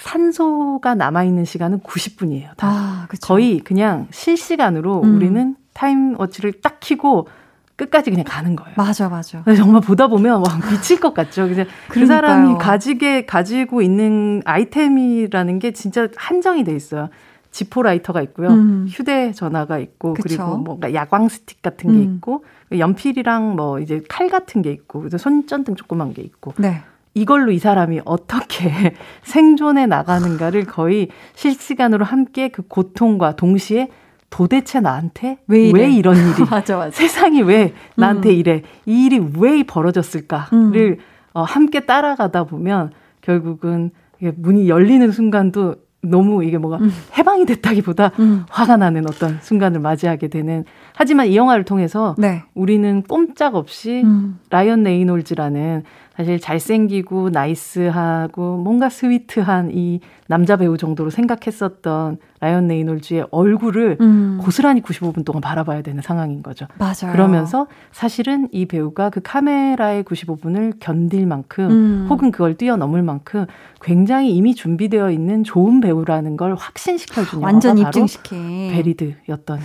산소가 남아있는 시간은 구십 분이에요. 다. 아, 그렇죠. 거의 그냥 실시간으로 음. 우리는 타임워치를 딱 켜고 끝까지 그냥 가는 거예요. 맞아, 맞아. 정말 보다 보면 막 미칠 것 같죠. 그냥 그 사람이 가지게, 가지고 있는 아이템이라는 게 진짜 한정이 돼 있어요. 지포라이터가 있고요. 음. 휴대전화가 있고, 그쵸? 그리고 뭔가 야광 스틱 같은 게 음. 있고, 연필이랑 뭐 이제 칼 같은 게 있고, 손전등 조그만 게 있고. 네. 이걸로 이 사람이 어떻게 생존해 나가는가를 거의 실시간으로 함께 그 고통과 동시에 도대체 나한테 왜, 왜 이런 일이 맞아, 맞아. 세상이 왜 나한테 음. 이래 이 일이 왜 벌어졌을까를 음. 어, 함께 따라가다 보면 결국은 이게 문이 열리는 순간도 너무 이게 뭐가 음. 해방이 됐다기보다 음. 화가 나는 어떤 순간을 맞이하게 되는. 하지만 이 영화를 통해서 네. 우리는 꼼짝없이 음. 라이언 레이놀즈라는 사실 잘생기고 나이스하고 뭔가 스위트한 이 남자 배우 정도로 생각했었던 라이언 레이놀즈의 얼굴을 음. 고스란히 구십오 분 동안 바라봐야 되는 상황인 거죠. 맞아요. 그러면서 사실은 이 배우가 그 카메라의 구십오 분을 견딜 만큼 음. 혹은 그걸 뛰어넘을 만큼 굉장히 이미 준비되어 있는 좋은 배우라는 걸 확신시켜준 영화가 완전 입증시킨. 바로 베리드였던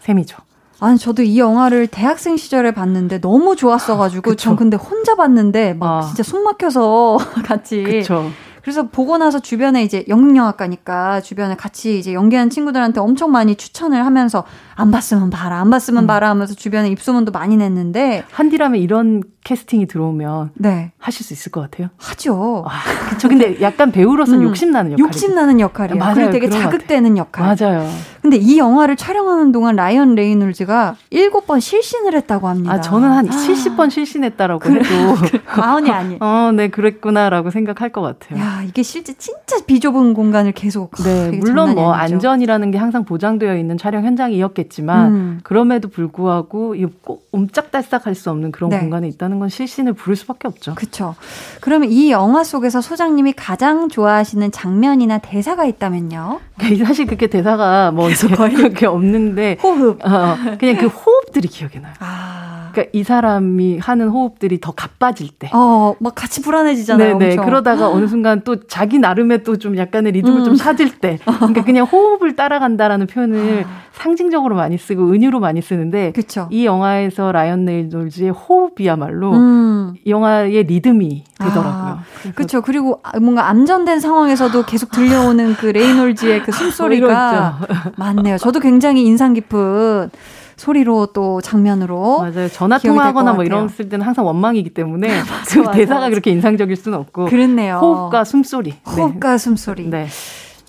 셈이죠. 아니 저도 이 영화를 대학생 시절에 봤는데 너무 좋았어가지고 그쵸. 전 근데 혼자 봤는데 막 아. 진짜 숨 막혀서 같이 그쵸. 그래서 보고 나서 주변에 이제 영국영화과니까 주변에 같이 이제 연기하는 친구들한테 엄청 많이 추천을 하면서 안 봤으면 봐라 안 봤으면 음. 봐라 하면서 주변에 입소문도 많이 냈는데 한디라면 이런 캐스팅이 들어오면 네. 하실 수 있을 것 같아요? 하죠. 아, 그쵸. 근데 약간 배우로서는 음, 욕심나는 역할이에요. 욕심나는 역할이에요. 맞아요, 그리고 되게 자극되는 역할. 맞아요. 근데 이 영화를 촬영하는 동안 라이언 레이놀즈가 일곱 번 실신을 했다고 합니다. 아, 저는 한 아. 칠십 번 실신했다라고 그래, 해도. 마흔이 아니에요. 어, 네, 그랬구나라고 생각할 것 같아요. 야, 이게 실제 진짜 비좁은 공간을 계속. 네, 물론 뭐 아니죠. 안전이라는 게 항상 보장되어 있는 촬영 현장이었겠지만 음. 그럼에도 불구하고 이거 꼭 옴짝달싹할 수 없는 그런 네. 공간에 있다는 건 실신을 부를 수밖에 없죠. 그렇죠. 그러면 이 영화 속에서 소장님이 가장 좋아하시는 장면이나 대사가 있다면요? 사실 그게 대사가 뭐 거의 그게 없는데 호흡 어, 그냥 그 호흡들이 기억이 나요. 아. 그러니까 이 사람이 하는 호흡들이 더 가빠질 때, 어, 막 같이 불안해지잖아요. 네네. 엄청. 그러다가 어느 순간 또 자기 나름의 또 좀 약간의 리듬을 음. 좀 찾을 때, 그러니까 그냥 호흡을 따라간다라는 표현을 상징적으로 많이 쓰고 은유로 많이 쓰는데, 그쵸. 이 영화에서 라이언 레이놀즈의 호흡이야말로 음. 영화의 리듬이 되더라고요. 아. 그렇죠. 그리고 뭔가 암전된 상황에서도 계속 들려오는 그 레이놀즈의 그 숨소리가 맞네요. 저도 굉장히 인상 깊은 소리로 또 장면으로 맞아요. 전화 통화하거나 뭐 이런 쓸 때는 항상 원망이기 때문에 맞아, 그 맞아, 대사가 맞아. 그렇게 인상적일 수는 없고 그렇네요. 호흡과 숨소리. 호흡과 네. 숨소리. 네.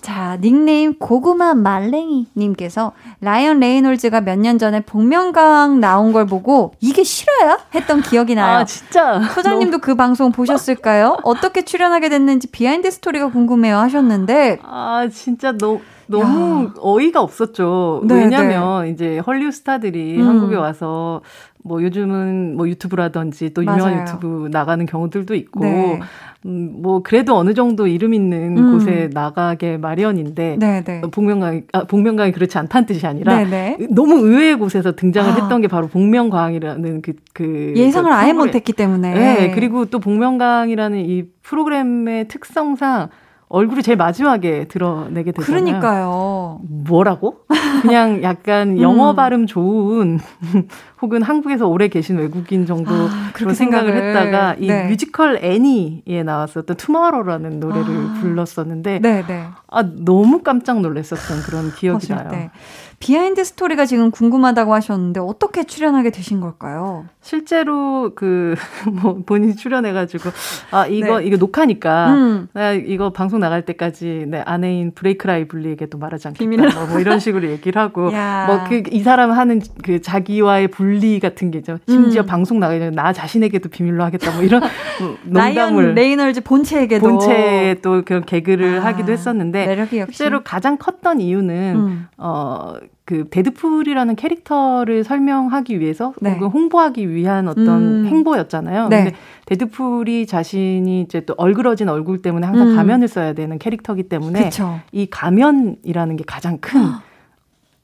자, 닉네임 고구마 말랭이 님께서 라이언 레이놀즈가 몇 년 전에 복면가왕 나온 걸 보고 이게 실화야? 했던 기억이 나요. 아, 진짜. 소장님도 너무... 그 방송 보셨을까요? 어떻게 출연하게 됐는지 비하인드 스토리가 궁금해요 하셨는데 아, 진짜 너무 너무 야. 어이가 없었죠. 네, 왜냐하면 네. 이제 헐리우드 스타들이 음. 한국에 와서 뭐 요즘은 뭐 유튜브라든지 또 유명한 맞아요. 유튜브 나가는 경우들도 있고 네. 음, 뭐 그래도 어느 정도 이름 있는 음. 곳에 나가게 마련인데 네, 네. 복면가왕 아, 복면가왕이 그렇지 않다는 뜻이 아니라 네, 네. 너무 의외의 곳에서 등장을 아. 했던 게 바로 복면가왕이라는 그, 그 예상을 그 아예 프로그램. 못했기 때문에 네, 그리고 또 복면가왕이라는 이 프로그램의 특성상 얼굴이 제일 마지막에 드러내게 되잖아요. 그러니까요. 뭐라고? 그냥 약간 영어 발음 좋은 혹은 한국에서 오래 계신 외국인 정도로 아, 생각을, 생각을 했다가 이 네. 뮤지컬 애니에 나왔었던 투마로라는 노래를 아, 불렀었는데 네, 네. 아, 너무 깜짝 놀랐었던 그런 기억이 나요. 때. 비하인드 스토리가 지금 궁금하다고 하셨는데 어떻게 출연하게 되신 걸까요? 실제로 그 뭐 본인이 출연해가지고 아 이거 네. 이거 녹화니까 음. 내가 이거 방송 나갈 때까지 내 아내인 브레이크라이 분리에게 또 말하지 않겠다 뭐, 뭐 이런 식으로 얘기를 하고 뭐 그 이 사람 하는 그 자기와의 분리 같은 게죠. 심지어 음. 방송 나가기 전에 나 자신에게도 비밀로 하겠다 뭐 이런 농담을 라이언 레이놀즈 본체에게도 본체에 또 그런 개그를 아, 하기도 했었는데 매력이 역시. 실제로 가장 컸던 이유는 음. 어. 그 데드풀이라는 캐릭터를 설명하기 위해서 네. 혹은 홍보하기 위한 어떤 음. 행보였잖아요. 네. 근데 데드풀이 자신이 이제 또 얼그러진 얼굴 때문에 항상 음. 가면을 써야 되는 캐릭터이기 때문에 그쵸. 이 가면이라는 게 가장 큰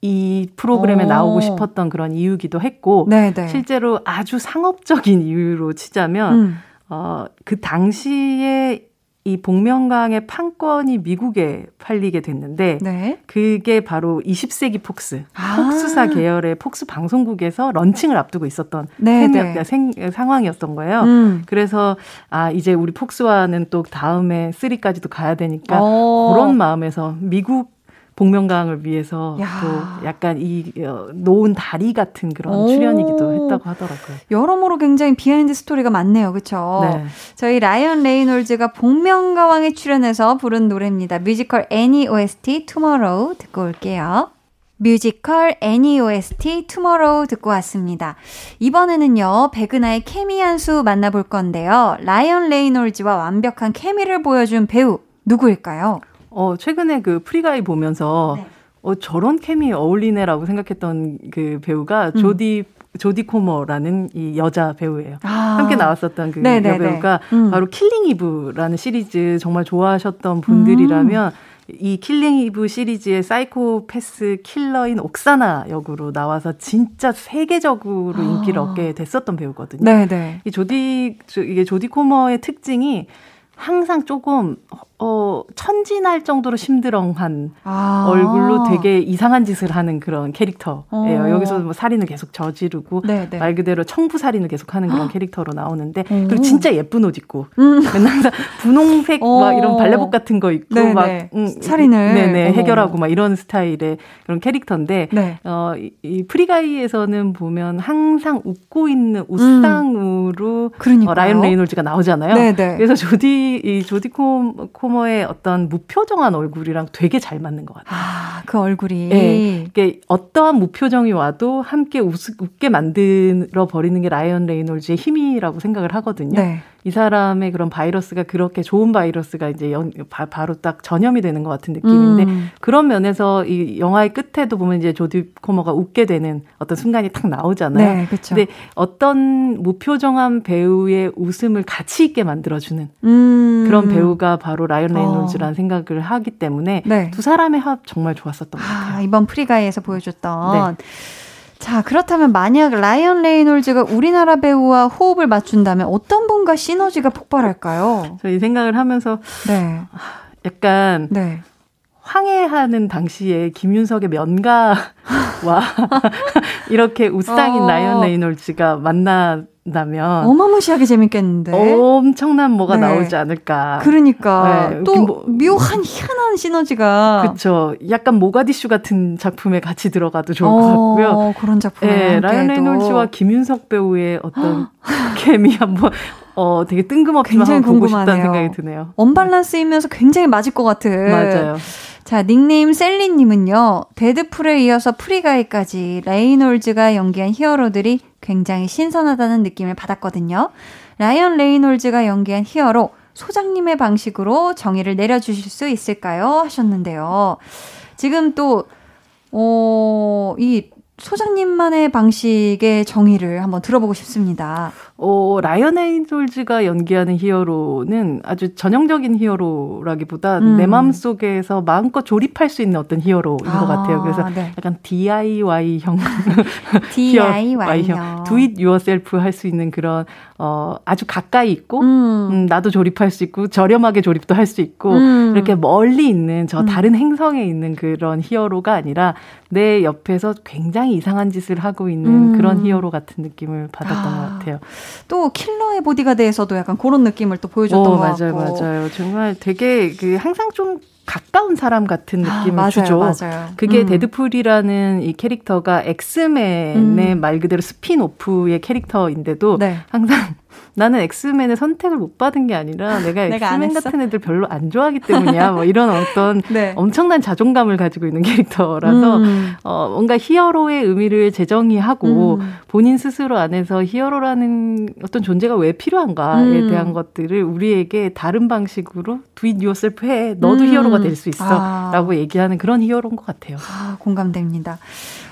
이 프로그램에 오. 나오고 싶었던 그런 이유기도 했고 네네. 실제로 아주 상업적인 이유로 치자면 음. 어, 그 당시에 이 복면가왕의 판권이 미국에 팔리게 됐는데 네. 그게 바로 이십 세기 폭스, 아. 폭스사 계열의 폭스 방송국에서 런칭을 앞두고 있었던 네, 생, 네. 생, 상황이었던 거예요. 음. 그래서 아 이제 우리 폭스와는 또 다음에 삼까지도 가야 되니까 오. 그런 마음에서 미국 복면가왕을 위해서 야. 또 약간 이 놓은 다리 같은 그런 오. 출연이기도 했다고 하더라고요. 여러모로 굉장히 비하인드 스토리가 많네요. 그렇죠? 네. 저희 라이언 레이놀즈가 복면가왕에 출연해서 부른 노래입니다. 뮤지컬 애니 오에스티 투머로우 듣고 올게요. 뮤지컬 애니 오에스티 투머로우 듣고 왔습니다. 이번에는요. 백은하의 케미 한 수 만나볼 건데요. 라이언 레이놀즈와 완벽한 케미를 보여준 배우 누구일까요? 어, 최근에 그 프리가이 보면서 네. 어, 저런 케미 어울리네라고 생각했던 그 배우가 음. 조디 조디 코머라는 이 여자 배우예요. 아. 함께 나왔었던 그 네네네. 여배우가 음. 바로 킬링 이브라는 시리즈 정말 좋아하셨던 분들이라면 음. 이 킬링 이브 시리즈의 사이코패스 킬러인 옥사나 역으로 나와서 진짜 세계적으로 아. 인기를 얻게 됐었던 배우거든요. 네네. 이 조디 조, 이게 조디 코머의 특징이 항상 조금 어, 천진할 정도로 심드렁한 아~ 얼굴로 되게 이상한 짓을 하는 그런 캐릭터예요. 여기서 뭐 살인을 계속 저지르고 네네. 말 그대로 청부살인을 계속하는 그런 캐릭터로 나오는데 음~ 그리고 진짜 예쁜 옷 입고 음~ 맨날 분홍색 막 이런 발레복 같은 거 입고 네네. 막 음, 살인을 네네, 해결하고 막 이런 스타일의 그런 캐릭터인데 네. 어, 이, 이 프리가이에서는 보면 항상 웃고 있는 웃상으로 음~ 어, 라이언 레이놀즈가 나오잖아요. 네네. 그래서 조디 이 조디 코머의 어떤 무표정한 얼굴이랑 되게 잘 맞는 것 같아요. 아, 그 얼굴이. 네. 이게 어떠한 무표정이 와도 함께 웃, 웃게 만들어 버리는 게 라이언 레이놀즈의 힘이라고 생각을 하거든요. 네. 이 사람의 그런 바이러스가 그렇게 좋은 바이러스가 이제 연, 바, 바로 딱 전염이 되는 것 같은 느낌인데 음. 그런 면에서 이 영화의 끝에도 보면 이제 조디 코머가 웃게 되는 어떤 순간이 딱 나오잖아요. 네, 그렇죠. 근데 어떤 무표정한 배우의 웃음을 가치 있게 만들어주는 음. 그런 배우가 바로 라이언 레이놀즈라는 어. 생각을 하기 때문에 네. 두 사람의 합 정말 좋았었던 것 같아요. 아, 이번 프리가이에서 보여줬던. 네. 자, 그렇다면 만약 라이언 레이놀즈가 우리나라 배우와 호흡을 맞춘다면 어떤 분과 시너지가 폭발할까요? 저희 생각을 하면서 네. 약간 네. 황해하는 당시에 김윤석의 면가와 이렇게 웃상인 어. 라이언 레이놀즈가 만나 다면 어마무시하게 재밌겠는데 엄청난 뭐가 네. 나오지 않을까. 그러니까 네. 또 뭐, 묘한 희한한 시너지가 그렇죠. 약간 모가디슈 같은 작품에 같이 들어가도 좋을 어, 것 같고요. 그런 작품 네, 라이언 레이놀즈와 김윤석 배우의 어떤 케미 한번 어, 되게 뜬금없지만 굉장히 보고 궁금하네요. 싶다는 생각이 드네요. 언밸런스이면서 굉장히 맞을 것 같은. 맞아요. 자, 닉네임 셀리님은요. 데드풀에 이어서 프리가이까지 레이놀즈가 연기한 히어로들이 굉장히 신선하다는 느낌을 받았거든요. 라이언 레이놀즈가 연기한 히어로, 소장님의 방식으로 정의를 내려주실 수 있을까요? 하셨는데요. 지금 또, 어, 이 소장님만의 방식의 정의를 한번 들어보고 싶습니다. 어, 라이언 레이놀즈가 연기하는 히어로는 아주 전형적인 히어로라기보다 음. 내 마음속에서 마음껏 조립할 수 있는 어떤 히어로인 아, 것 같아요. 그래서 네. 약간 디아이와이형 디아이와이형 Do it yourself 할 수 있는 그런 어, 아주 가까이 있고 음. 음, 나도 조립할 수 있고 저렴하게 조립도 할 수 있고 음. 이렇게 멀리 있는 저 다른 행성에 있는 그런 히어로가 아니라 내 옆에서 굉장히 이상한 짓을 하고 있는 음. 그런 히어로 같은 느낌을 받았던 아. 것 같아요. 또 킬러의 보디가드에서도 약간 그런 느낌을 또 보여줬던 오, 것 맞아요, 같고. 맞아요. 정말 되게 그 항상 좀 가까운 사람 같은 느낌을 아, 맞아요, 주죠. 맞아요. 그게 음. 데드풀이라는 이 캐릭터가 엑스맨의 음. 말 그대로 스핀오프의 캐릭터인데도 네. 항상 나는 엑스맨의 선택을 못 받은 게 아니라 내가 엑스맨 같은 애들 별로 안 좋아하기 때문이야. 뭐 이런 어떤 네. 엄청난 자존감을 가지고 있는 캐릭터라서 음. 어, 뭔가 히어로의 의미를 재정의하고 음. 본인 스스로 안에서 히어로라는 어떤 존재가 왜 필요한가에 음. 대한 것들을 우리에게 다른 방식으로 Do it yourself 해. 너도 음. 히어로가 될 수 있어. 아. 라고 얘기하는 그런 히어로인 것 같아요. 아, 공감됩니다.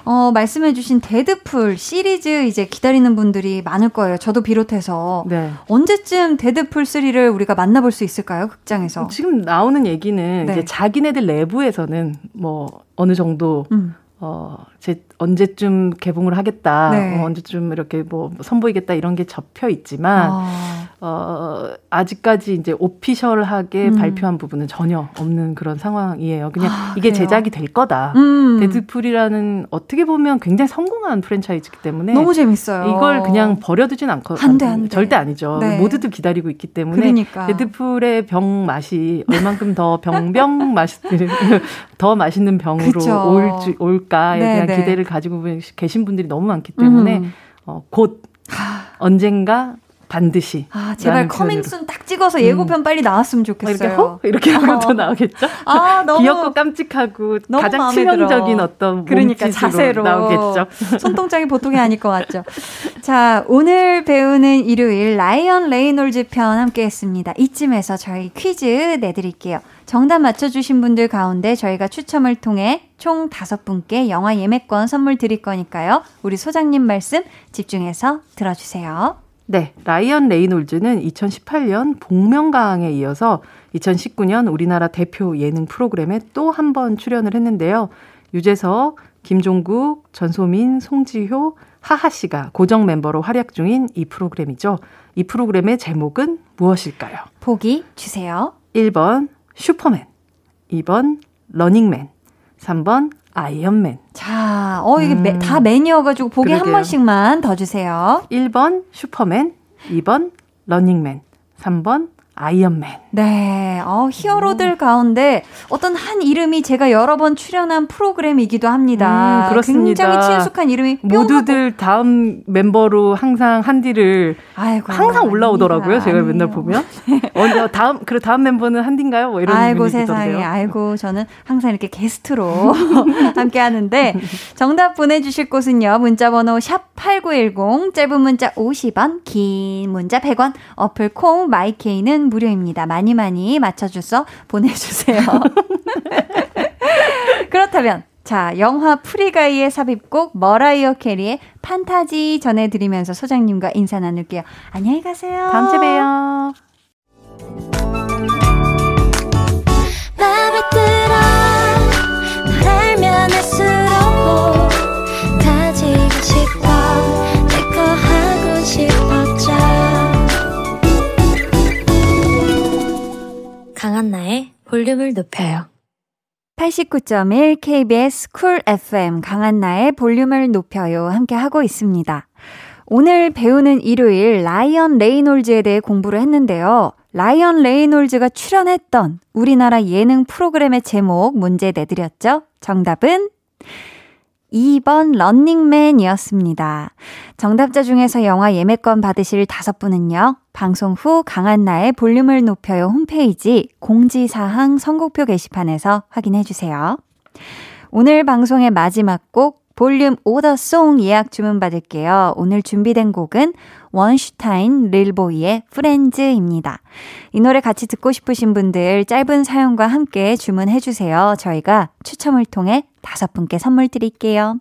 어, 말씀해 주신 데드풀 시리즈 이제 기다리는 분들이 많을 거예요. 저도 비롯해서. 네. 언제쯤 데드풀 쓰리를 우리가 만나볼 수 있을까요? 극장에서. 지금 나오는 얘기는 네. 이제 자기네들 내부에서는 뭐 어느 정도 음. 어, 제 언제쯤 개봉을 하겠다, 네. 어, 언제쯤 이렇게 뭐 선보이겠다 이런 게 접혀 있지만 아. 어, 아직까지 이제 오피셜하게 음. 발표한 부분은 전혀 없는 그런 상황이에요. 그냥 아, 이게 그래요? 제작이 될 거다. 음. 데드풀이라는 어떻게 보면 굉장히 성공한 프랜차이즈이기 때문에 너무 재밌어요. 이걸 그냥 버려두진 않고 안 돼, 안 돼. 절대 아니죠. 네. 모두들 기다리고 있기 때문에 그러니까. 데드풀의 병 맛이 얼만큼 더 병병 맛이 더 맛있는 병으로 올 주, 올까에 네, 대한 네. 기대를 가지고 계신 분들이 너무 많기 때문에 음. 어, 곧 언젠가. 반드시. 아, 제발 커밍순 딱 찍어서 예고편 음. 빨리 나왔으면 좋겠어요. 이렇게 허? 이렇게 하면 또 어. 나오겠죠? 아, 너무. 귀엽고 깜찍하고 너무 가장 치명적인 들어. 어떤 그러니까 자세로 나오겠죠. 손동작이 보통이 아닐 것 같죠. 자, 오늘 배우는 일요일 라이언 레이놀즈 편 함께 했습니다. 이쯤에서 저희 퀴즈 내드릴게요. 정답 맞춰주신 분들 가운데 저희가 추첨을 통해 총 다섯 분께 영화 예매권 선물 드릴 거니까요. 우리 소장님 말씀 집중해서 들어주세요. 네, 라이언 레이놀즈는 이천십팔 년 복면가왕에 이어서 이천십구 년 우리나라 대표 예능 프로그램에 또 한 번 출연을 했는데요. 유재석, 김종국, 전소민, 송지효, 하하씨가 고정 멤버로 활약 중인 이 프로그램이죠. 이 프로그램의 제목은 무엇일까요? 보기 주세요. 일 번 슈퍼맨, 이 번 러닝맨, 삼 번 아이언맨. 자, 어, 이게 음, 매, 다 매니어가지고 보기 그러게요. 한 번씩만 더 주세요. 일 번 슈퍼맨, 이 번 러닝맨, 삼 번 아이언맨. 네, 어, 히어로들 오. 가운데 어떤 한 이름이 제가 여러 번 출연한 프로그램이기도 합니다. 음, 그렇습니다. 굉장히 친숙한 이름이 뿅 모두들 하고. 다음 멤버로 항상 한디를 아이고, 항상 아닙니다. 올라오더라고요. 제가 아니에요. 맨날 보면 어, 다음 그래 다음 멤버는 한디인가요? 뭐 이런 아이고 세상에, 아이고 저는 항상 이렇게 게스트로 함께하는데 정답 보내주실 곳은요. 문자번호 샵 팔구일공, 짧은 문자 오십 원, 긴 문자 백 원, 어플 콩 마이케이는 무료입니다. 많이 많이 맞춰줘서 보내주세요. 그렇다면 자 영화 프리가이의 삽입곡 머라이어 캐리의 판타지 전해드리면서 소장님과 인사 나눌게요. 안녕히 가세요. 다음 주에 봬요. 강한나의 볼륨을 높여요. 팔십구 점 일 케이비에스 쿨 에프엠 강한나의 볼륨을 높여요. 함께하고 있습니다. 오늘 배우는 일요일 라이언 레이놀즈에 대해 공부를 했는데요. 라이언 레이놀즈가 출연했던 우리나라 예능 프로그램의 제목 문제 내드렸죠. 정답은 이 번 런닝맨이었습니다. 정답자 중에서 영화 예매권 받으실 다섯 분은요. 방송 후 강한나의 볼륨을 높여요 홈페이지 공지사항 선곡표 게시판에서 확인해주세요. 오늘 방송의 마지막 곡 볼륨 오더송 예약 주문 받을게요. 오늘 준비된 곡은 원슈타인 릴보이의 프렌즈입니다. 이 노래 같이 듣고 싶으신 분들 짧은 사연과 함께 주문해주세요. 저희가 추첨을 통해 다섯 분께 선물 드릴게요.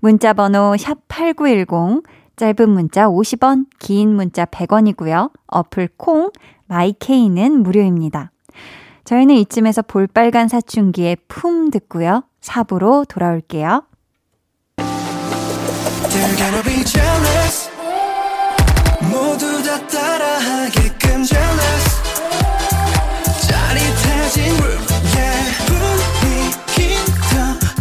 문자번호 샵팔구일공, 짧은 문자 오십 원, 긴 문자 백 원이고요. 어플 콩, 마이케이는 무료입니다. 저희는 이쯤에서 볼빨간 사춘기의 품 듣고요. 사 부로 돌아올게요. They're gonna be jealous. 모두 다 따라하게끔 jealous. 짜릿해진 room, yeah. 분위기 더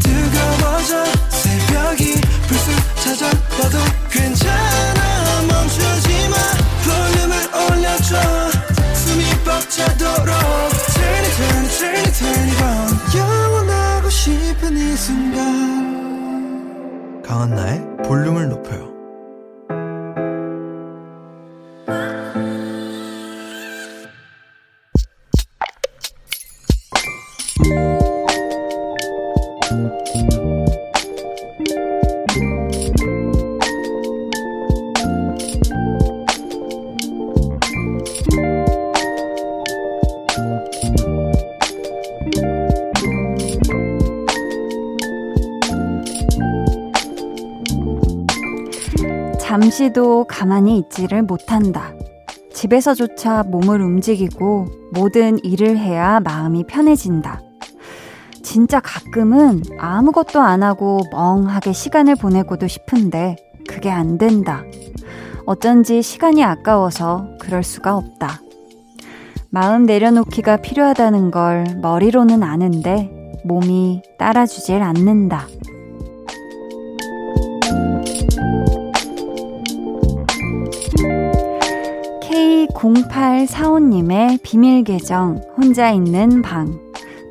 뜨거워져. 새벽이 불쑥 찾아와도 괜찮아. 멈추지 마. 볼륨을 올려줘. 숨이 벅차도록. Turn it, turn it, turn it, turn it on. 영원하고 싶은 이 순간. 강한나의 볼륨을 높여요. 잠시도 가만히 있지를 못한다. 집에서조차 몸을 움직이고 모든 일을 해야 마음이 편해진다. 진짜 가끔은 아무것도 안 하고 멍하게 시간을 보내고도 싶은데 그게 안 된다. 어쩐지 시간이 아까워서 그럴 수가 없다. 마음 내려놓기가 필요하다는 걸 머리로는 아는데 몸이 따라주질 않는다. 공팔사오님의 비밀계정 혼자 있는 방,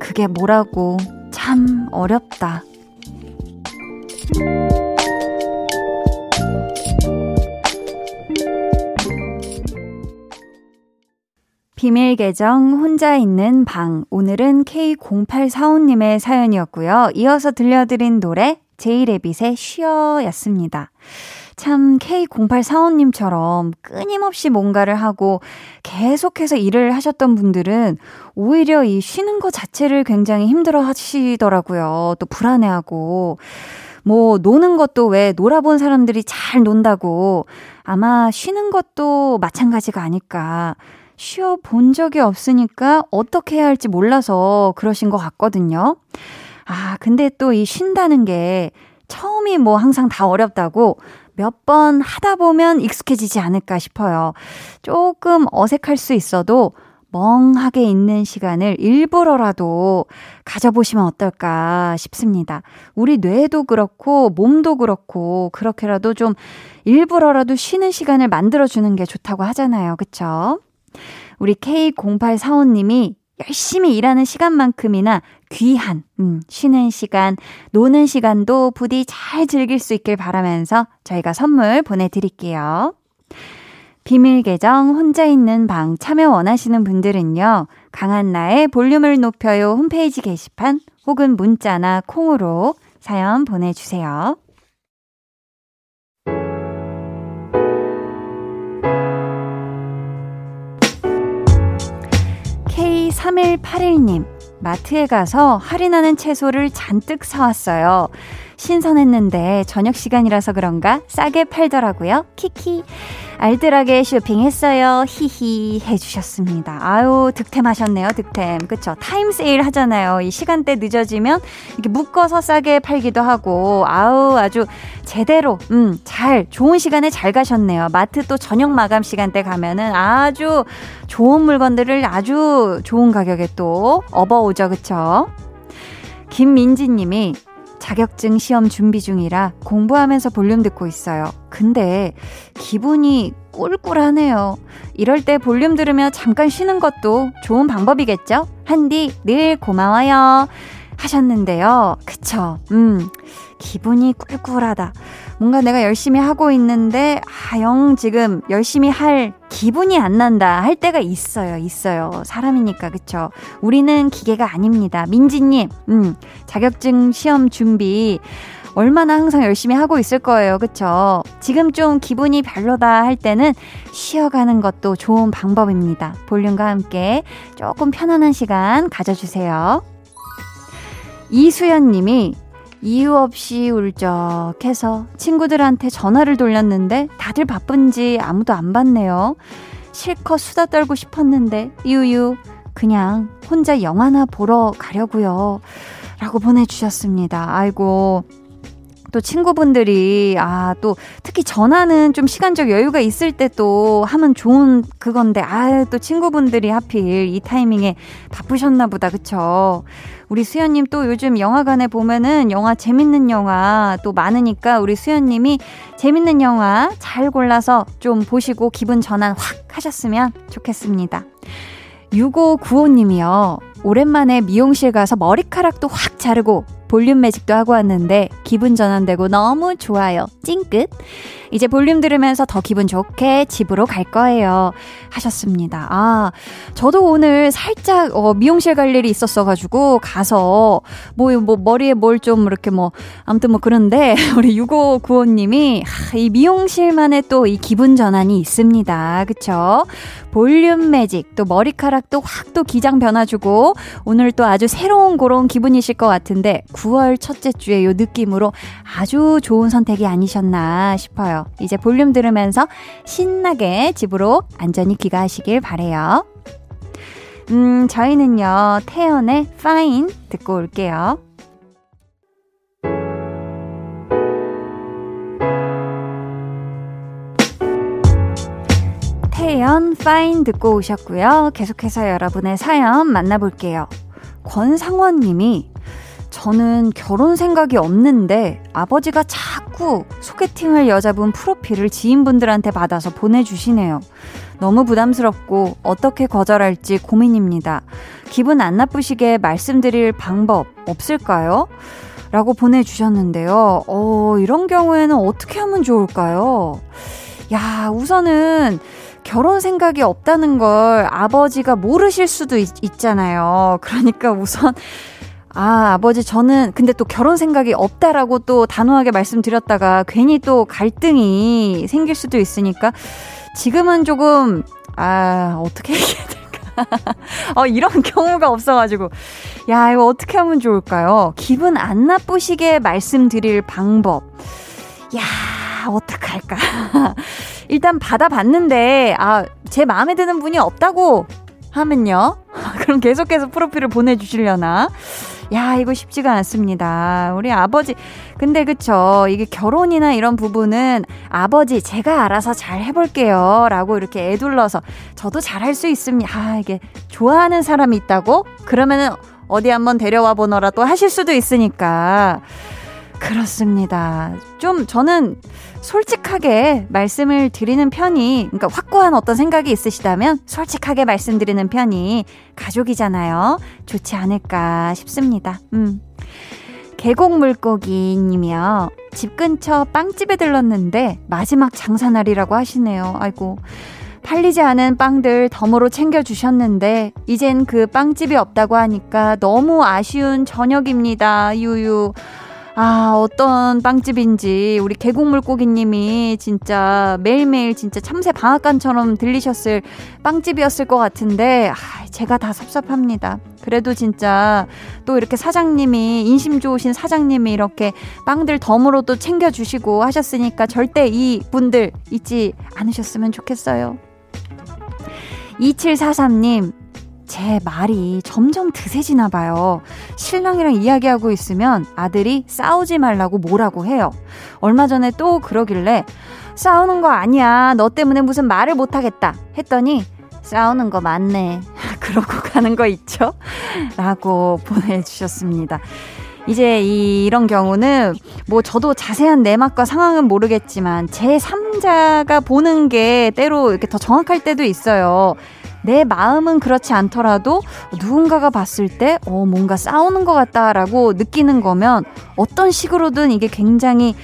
그게 뭐라고 참 어렵다. 비밀계정 혼자 있는 방, 오늘은 케이 공팔사오님의 사연이었고요. 이어서 들려드린 노래 제이레빗의 쉬어였습니다. 참 케이 공팔사오님처럼 끊임없이 뭔가를 하고 계속해서 일을 하셨던 분들은 오히려 이 쉬는 것 자체를 굉장히 힘들어 하시더라고요. 또 불안해하고 뭐 노는 것도 왜 놀아본 사람들이 잘 논다고, 아마 쉬는 것도 마찬가지가 아닐까. 쉬어본 적이 없으니까 어떻게 해야 할지 몰라서 그러신 것 같거든요. 아, 근데 또 이 쉰다는 게 처음이 뭐 항상 다 어렵다고 몇 번 하다 보면 익숙해지지 않을까 싶어요. 조금 어색할 수 있어도 멍하게 있는 시간을 일부러라도 가져보시면 어떨까 싶습니다. 우리 뇌도 그렇고 몸도 그렇고 그렇게라도 좀 일부러라도 쉬는 시간을 만들어주는 게 좋다고 하잖아요. 그쵸? 우리 케이 공팔사오님이 열심히 일하는 시간만큼이나 귀한 음, 쉬는 시간, 노는 시간도 부디 잘 즐길 수 있길 바라면서 저희가 선물 보내드릴게요. 비밀 계정 혼자 있는 방 참여 원하시는 분들은요, 강한나의 볼륨을 높여요 홈페이지 게시판 혹은 문자나 콩으로 사연 보내주세요. 케이 삼일팔일님, 마트에 가서 할인하는 채소를 잔뜩 사왔어요. 신선했는데 저녁 시간이라서 그런가 싸게 팔더라고요. 키키. 알뜰하게 쇼핑했어요. 히히 해주셨습니다. 아유, 득템하셨네요. 득템. 그쵸? 타임 세일 하잖아요. 이 시간대 늦어지면 이렇게 묶어서 싸게 팔기도 하고. 아우, 아주 제대로 음, 잘 좋은 시간에 잘 가셨네요. 마트 또 저녁 마감 시간대 가면은 아주 좋은 물건들을 아주 좋은 가격에 또 업어오죠. 그쵸? 김민지님이 자격증 시험 준비 중이라 공부하면서 볼륨 듣고 있어요. 근데 기분이 꿀꿀하네요. 이럴 때 볼륨 들으며 잠깐 쉬는 것도 좋은 방법이겠죠? 한디 늘 고마워요 하셨는데요. 그쵸? 음, 기분이 꿀꿀하다. 뭔가 내가 열심히 하고 있는데 아, 영 지금 열심히 할 기분이 안 난다 할 때가 있어요. 있어요. 사람이니까. 그쵸? 우리는 기계가 아닙니다. 민지님, 음, 자격증 시험 준비 얼마나 항상 열심히 하고 있을 거예요. 그쵸? 지금 좀 기분이 별로다 할 때는 쉬어가는 것도 좋은 방법입니다. 볼륨과 함께 조금 편안한 시간 가져주세요. 이수연님이 이유 없이 울적해서 친구들한테 전화를 돌렸는데 다들 바쁜지 아무도 안 받네요. 실컷 수다 떨고 싶었는데 유유 그냥 혼자 영화나 보러 가려고요. 라고 보내주셨습니다. 아이고 또 친구분들이 아 또 특히 전화는 좀 시간적 여유가 있을 때 또 하면 좋은 그건데 아 또 친구분들이 하필 이 타이밍에 바쁘셨나 보다. 그쵸? 우리 수연님 또 요즘 영화관에 보면은 영화 재밌는 영화 또 많으니까 우리 수연님이 재밌는 영화 잘 골라서 좀 보시고 기분 전환 확 하셨으면 좋겠습니다. 육오구오 님이요. 오랜만에 미용실 가서 머리카락도 확 자르고 볼륨 매직도 하고 왔는데 기분 전환되고 너무 좋아요. 찡끗. 이제 볼륨 들으면서 더 기분 좋게 집으로 갈 거예요. 하셨습니다. 아, 저도 오늘 살짝 어, 미용실 갈 일이 있었어가지고 가서 뭐, 뭐 머리에 뭘 좀 이렇게 뭐 아무튼 뭐 그런데 우리 육오구오 님이 하, 이 미용실만의 또 이 기분 전환이 있습니다. 그쵸? 볼륨 매직 또 머리카락도 확 또 기장 변화주고 오늘 또 아주 새로운 그런 기분이실 것 같은데 구월 첫째 주에 요 느낌으로 아주 좋은 선택이 아니셨나 싶어요. 이제 볼륨 들으면서 신나게 집으로 안전히 귀가하시길 바래요. 음, 저희는요. 태연의 Fine 듣고 올게요. 태연 Fine 듣고 오셨고요. 계속해서 여러분의 사연 만나볼게요. 권상원 님이 저는 결혼 생각이 없는데 아버지가 자꾸 소개팅을 여자분 프로필을 지인분들한테 받아서 보내주시네요. 너무 부담스럽고 어떻게 거절할지 고민입니다. 기분 안 나쁘시게 말씀드릴 방법 없을까요? 라고 보내주셨는데요. 어, 이런 경우에는 어떻게 하면 좋을까요? 야, 우선은 결혼 생각이 없다는 걸 아버지가 모르실 수도 있, 있잖아요. 그러니까 우선 아, 아버지 저는 근데 또 결혼 생각이 없다라고 또 단호하게 말씀드렸다가 괜히 또 갈등이 생길 수도 있으니까 지금은 조금 아, 어떻게 얘기해야 될까? 어, 이런 경우가 없어가지고 야, 이거 어떻게 하면 좋을까요? 기분 안 나쁘시게 말씀드릴 방법. 야, 어떡할까? 일단 받아봤는데 아, 제 마음에 드는 분이 없다고 하면요? 그럼 계속해서 프로필을 보내주시려나? 야, 이거 쉽지가 않습니다. 우리 아버지. 근데 그쵸. 이게 결혼이나 이런 부분은 아버지, 제가 알아서 잘 해볼게요. 라고 이렇게 애둘러서 저도 잘할 수 있습니다. 아, 이게 좋아하는 사람이 있다고? 그러면은 어디 한번 데려와 보너라도 하실 수도 있으니까. 그렇습니다. 좀 저는 솔직하게 말씀을 드리는 편이, 그러니까 확고한 어떤 생각이 있으시다면 솔직하게 말씀드리는 편이 가족이잖아요. 좋지 않을까 싶습니다. 음. 계곡물고기 님이요. 집 근처 빵집에 들렀는데 마지막 장사날이라고 하시네요. 아이고. 팔리지 않은 빵들 덤으로 챙겨주셨는데 이젠 그 빵집이 없다고 하니까 너무 아쉬운 저녁입니다. 유유. 아, 어떤 빵집인지 우리 계곡물고기님이 진짜 매일매일 진짜 참새 방앗간처럼 들리셨을 빵집이었을 것 같은데 아, 제가 다 섭섭합니다. 그래도 진짜 또 이렇게 사장님이 인심 좋으신 사장님이 이렇게 빵들 덤으로 또 챙겨주시고 하셨으니까 절대 이 분들 잊지 않으셨으면 좋겠어요. 이칠사삼 님 제 말이 점점 드세지나 봐요. 신랑이랑 이야기하고 있으면 아들이 싸우지 말라고 뭐라고 해요. 얼마 전에 또 그러길래 싸우는 거 아니야. 너 때문에 무슨 말을 못하겠다 했더니 싸우는 거 맞네. 그러고 가는 거 있죠? 라고 보내주셨습니다. 이제 이, 이런 경우는 뭐 저도 자세한 내막과 상황은 모르겠지만 제삼자가 보는 게 때로 이렇게 더 정확할 때도 있어요. 내 마음은 그렇지 않더라도 누군가가 봤을 때 어, 뭔가 싸우는 것 같다라고 느끼는 거면 어떤 식으로든 이게 굉장히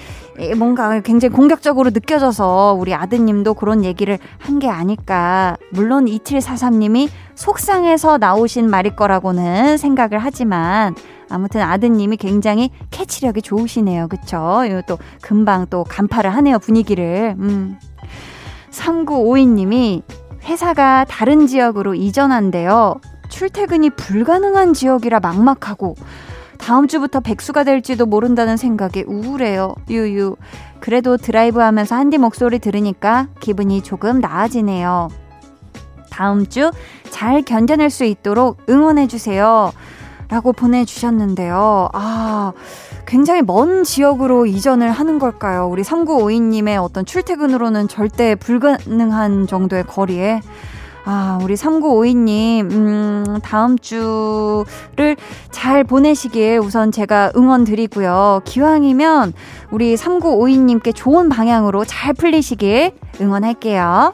뭔가 굉장히 공격적으로 느껴져서 우리 아드님도 그런 얘기를 한 게 아닐까. 물론 이칠사삼 님이 속상해서 나오신 말일 거라고는 생각을 하지만 아무튼 아드님이 굉장히 캐치력이 좋으시네요. 그쵸? 또 금방 또 간파를 하네요. 분위기를. 음. 삼구오이 님이 회사가 다른 지역으로 이전한대요. 출퇴근이 불가능한 지역이라 막막하고 다음 주부터 백수가 될지도 모른다는 생각에 우울해요. 유유. 그래도 드라이브하면서 한디 목소리 들으니까 기분이 조금 나아지네요. 다음 주 잘 견뎌낼 수 있도록 응원해주세요. 라고 보내주셨는데요. 아, 굉장히 먼 지역으로 이전을 하는 걸까요? 우리 삼구오이 님의 어떤 출퇴근으로는 절대 불가능한 정도의 거리에 아, 우리 삼구오이 님, 음, 다음 주를 잘 보내시길 우선 제가 응원 드리고요. 기왕이면 우리 삼구오이 님께 좋은 방향으로 잘 풀리시길 응원할게요.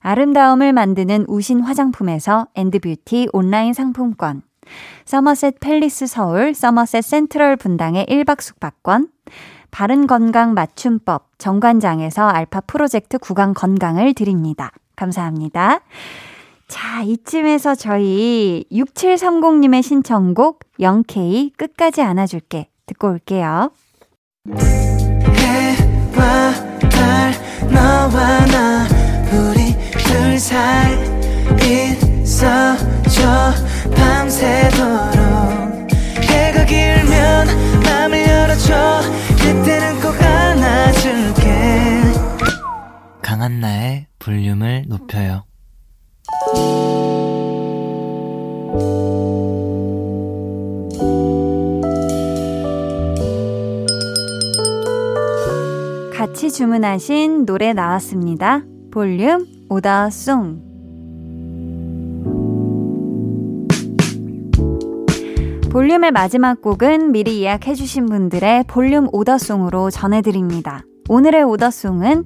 아름다움을 만드는 우신 화장품에서 엔드뷰티 온라인 상품권, 서머셋 팰리스 서울 서머셋 센트럴 분당의 일 박 숙박권, 바른건강 맞춤법 정관장에서 알파 프로젝트 구강 건강을 드립니다. 감사합니다. 자, 이쯤에서 저희 육칠삼공 님의 신청곡 영케이 끝까지 안아줄게 듣고 올게요. 해와 달 너와 나 우리 둘 사이 있어줘 밤새도록 해가 길면 맘을 열어줘 그때는 꼭 안아줄게 강한나의 볼륨을 높여요. 같이 주문하신 노래 나왔습니다. 볼륨 오더송. 볼륨의 마지막 곡은 미리 예약해주신 분들의 볼륨 오더송으로 전해드립니다. 오늘의 오더송은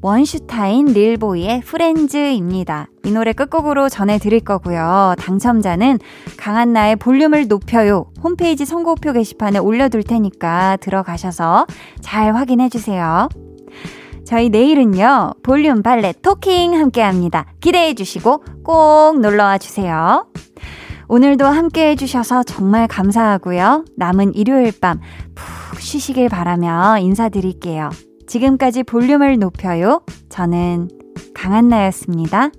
원슈타인 릴보이의 프렌즈입니다. 이 노래 끝곡으로 전해드릴 거고요. 당첨자는 강한나의 볼륨을 높여요 홈페이지 선곡표 게시판에 올려둘 테니까 들어가셔서 잘 확인해주세요. 저희 내일은요. 볼륨 발레 토킹 함께합니다. 기대해주시고 꼭 놀러와주세요. 오늘도 함께해주셔서 정말 감사하고요. 남은 일요일 밤 푹 쉬시길 바라며 인사드릴게요. 지금까지 볼륨을 높여요. 저는 강한나였습니다.